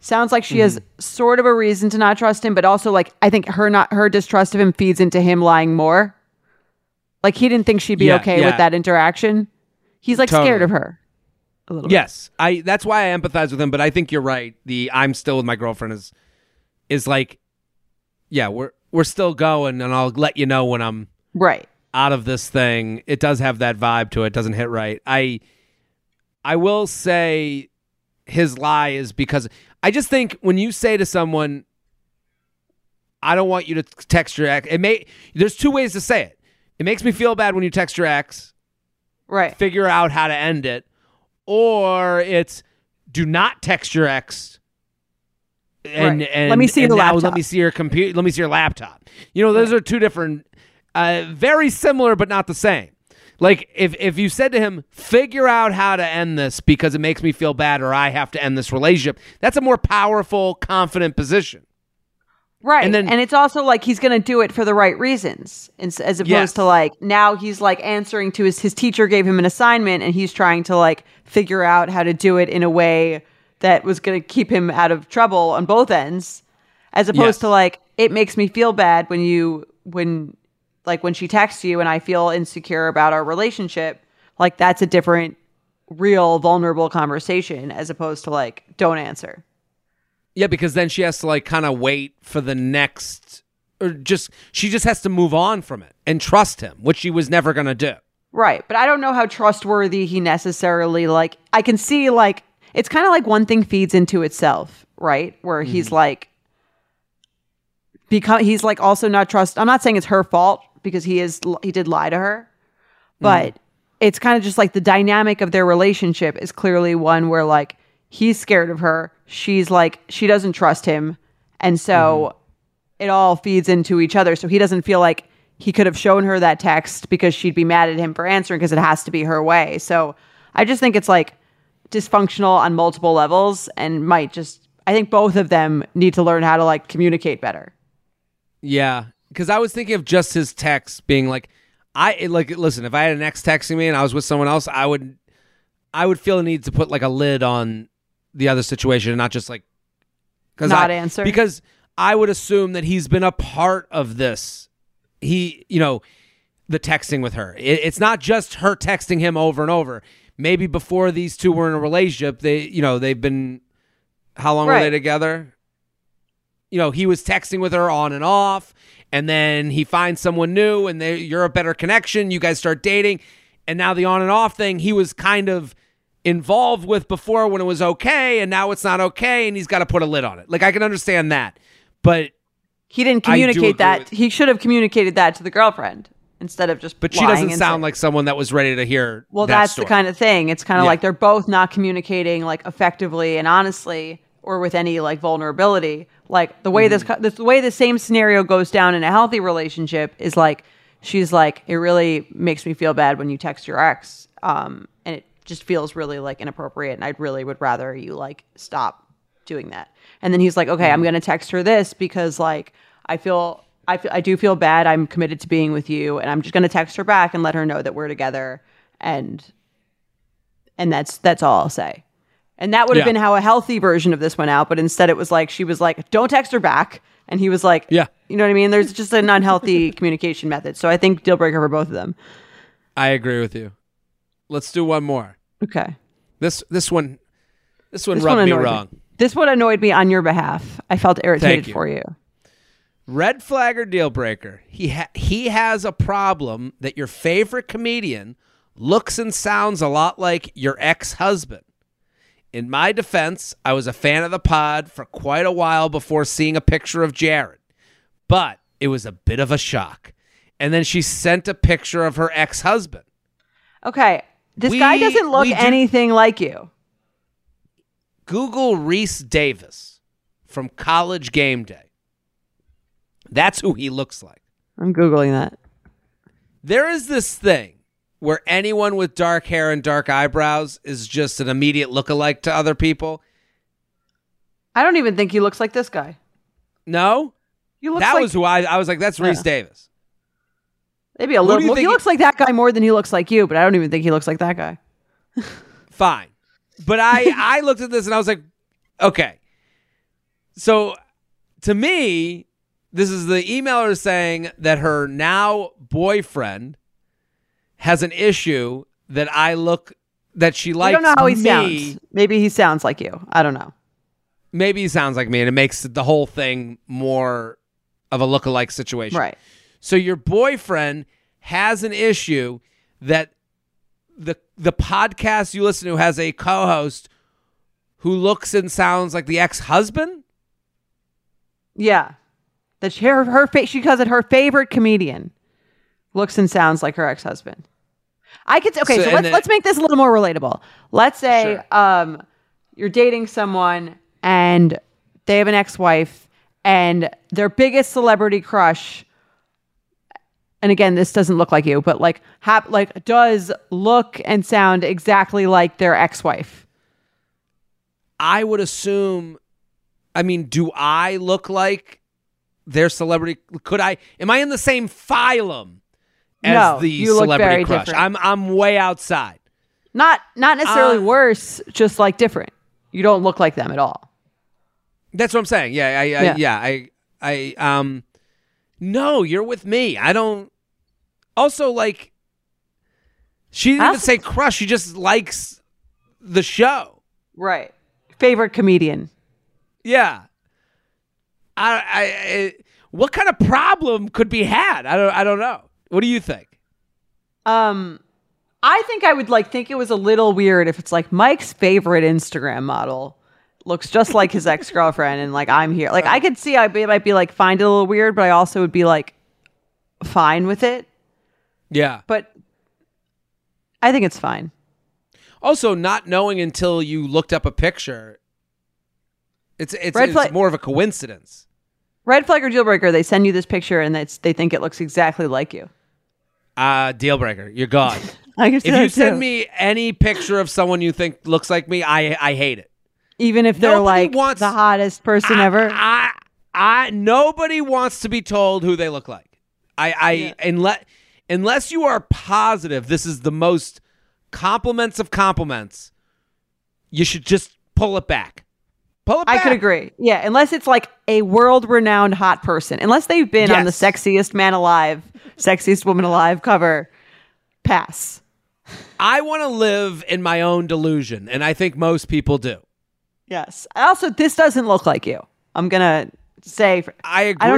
Sounds like she has sort of a reason to not trust him, but also, like, I think her distrust of him feeds into him lying more. Like, he didn't think she'd be okay with that interaction. He's like scared of her a little bit. Yes, that's why I empathize with him, but I think you're right. The "I'm still with my girlfriend" is like, yeah, we're still going, and I'll let you know when I'm out of this thing. It does have that vibe to it. Doesn't hit right. I will say his lie is because I just think when you say to someone, "I don't want you to text your ex," there's two ways to say it. It makes me feel bad when you text your ex. Right. Figure out how to end it. Or it's, "Do not text your ex." And let me see your laptop. Let me see your computer. Let me see your laptop. You know, those are two different, very similar but not the same. Like, if you said to him, "Figure out how to end this because it makes me feel bad, or I have to end this relationship," that's a more powerful, confident position. Right. And it's also like he's going to do it for the right reasons, as opposed to, like, now he's like answering to his teacher gave him an assignment, and he's trying to like figure out how to do it in a way that was going to keep him out of trouble on both ends, as opposed to like, "It makes me feel bad when she texts you and I feel insecure about our relationship." Like, that's a different, real, vulnerable conversation, as opposed to like, "Don't answer." Yeah, because then she has to like kind of wait for the next, or she just has to move on from it and trust him, which she was never going to do. Right. But I don't know how trustworthy he necessarily, like, I can see, like, it's kind of like one thing feeds into itself, right? Where he's like, he's like also not trust. I'm not saying it's her fault, because he did lie to her, but it's kind of just like the dynamic of their relationship is clearly one where like he's scared of her, she's like, she doesn't trust him, and so it all feeds into each other. So he doesn't feel like he could have shown her that text because she'd be mad at him for answering, because it has to be her way. So I just think it's like dysfunctional on multiple levels, and I think both of them need to learn how to like communicate better. Yeah, because I was thinking of just his text being like, listen, if I had an ex texting me and I was with someone else, I would feel the need to put like a lid on the other situation and not just like answer. Because I would assume that he's been a part of this. He, you know, the texting with her. It's not just her texting him over and over. Maybe before these two were in a relationship, they've been, how long were they together? You know, he was texting with her on and off, and then he finds someone new, and you're a better connection. You guys start dating, and now the on and off thing he was kind of involved with before when it was okay, and now it's not okay, and he's got to put a lid on it. Like, I can understand that, but he didn't communicate that. He should have communicated that to the girlfriend instead of just. But she doesn't sound like someone that was ready to hear. Well, that's the kind of thing. It's kind of like they're both not communicating like effectively and honestly, or with any like vulnerability. Like, the way the same scenario goes down in a healthy relationship is like, she's like, "It really makes me feel bad when you text your ex, and it just feels really like inappropriate, and I really would rather you like stop doing that." And then he's like, "Okay, I'm gonna text her this because like I do feel bad. I'm committed to being with you, and I'm just gonna text her back and let her know that we're together, and that's all I'll say." And that would have been how a healthy version of this went out. But instead it was like, she was like, "Don't text her back." And he was like, you know what I mean? There's just an unhealthy communication method. So I think deal breaker for both of them. I agree with you. Let's do one more. Okay. This one rubbed me wrong. This one annoyed me on your behalf. I felt irritated for you. Red flag or deal breaker? He has a problem that your favorite comedian looks and sounds a lot like your ex-husband. In my defense, I was a fan of the pod for quite a while before seeing a picture of Jared, but it was a bit of a shock. And then she sent a picture of her ex-husband. Okay. This guy doesn't look anything like you. Google Reese Davis from College Game Day. That's who he looks like. I'm Googling that. There is this thing where anyone with dark hair and dark eyebrows is just an immediate lookalike to other people. I don't even think he looks like this guy. No? That was who I was like, that's Reese Davis. Maybe a little more. He looks like that guy more than he looks like you, but I don't even think he looks like that guy. Fine. But I looked at this and I was like, okay. So to me, this is the emailer saying that her now boyfriend has an issue that she likes me. I don't know how he sounds. Maybe he sounds like you. I don't know. Maybe he sounds like me and it makes the whole thing more of a lookalike situation. Right. So your boyfriend has an issue that the podcast you listen to has a co-host who looks and sounds like the ex-husband? Yeah. She calls it her favorite comedian. Looks and sounds like her ex-husband. So let's make this a little more relatable. Let's say you're dating someone and they have an ex-wife and their biggest celebrity crush, and again, this doesn't look like you, but like does look and sound exactly like their ex-wife. I would assume, I mean, do I look like their celebrity? Am I in the same phylum as the celebrity crush? Different. I'm way outside. Not necessarily worse, just like different. You don't look like them at all. That's what I'm saying. No, you're with me. I don't. Also, like, she didn't even say crush. She just likes the show. Right. Favorite comedian. Yeah. What kind of problem could be had? I don't know. What do you think? I think I would think it was a little weird if it's like Mike's favorite Instagram model looks just like his ex-girlfriend and like I'm here. Like I could see I might be like find it a little weird, but I also would be like fine with it. Yeah. But I think it's fine. Also, not knowing until you looked up a picture, it's more of a coincidence. Red flag or deal breaker, they send you this picture and they think it looks exactly like you. Deal breaker. You're gone. I can see if you send me any picture of someone you think looks like me, I hate it. Even if they're the hottest person ever? Nobody wants to be told who they look like. Unless you are positive this is the most compliments of compliments, you should just pull it back. I could agree. Yeah, unless it's like a world-renowned hot person. Unless they've been on the sexiest man alive, sexiest woman alive cover, pass. I want to live in my own delusion, and I think most people do. Yes. Also, this doesn't look like you. I'm gonna say I agree. I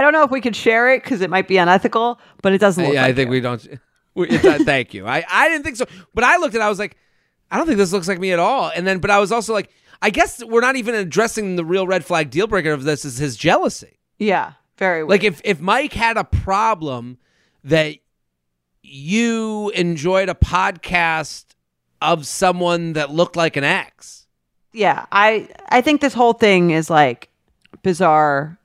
don't know if we could share it because it might be unethical, but it doesn't look like you. Yeah, I think we don't. Thank you. I didn't think so, but I looked at it, I was like, I don't think this looks like me at all. And then, but I was also like, I guess we're not even addressing the real red flag deal breaker of this is his jealousy. Yeah, very weird. Like if Mike had a problem that you enjoyed a podcast of someone that looked like an ex. Yeah, I think this whole thing is like bizarre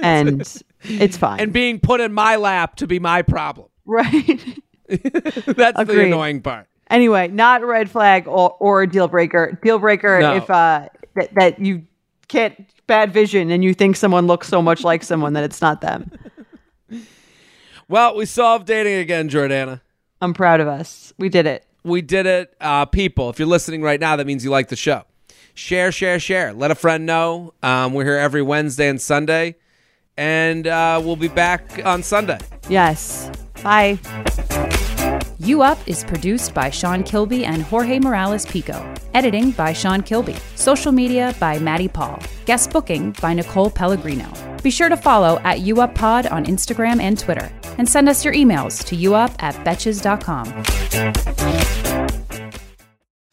and it's fine. And being put in my lap to be my problem. Right. That's the annoying part. Anyway, not a red flag or deal breaker. Deal breaker if that you can't bad vision and you think someone looks so much like someone that it's not them. Well, we solved dating again, Jordana. I'm proud of us. We did it. We did it. People, if you're listening right now, that means you like the show. Share, share, share. Let a friend know. We're here every Wednesday and Sunday. And we'll be back on Sunday. Yes. Bye. UUp is produced by Sean Kilby and Jorge Morales Pico. Editing by Sean Kilby. Social media by Maddie Paul. Guest booking by Nicole Pellegrino. Be sure to follow at UUpPod on Instagram and Twitter. And send us your emails to uup@betches.com.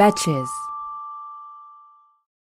Betches.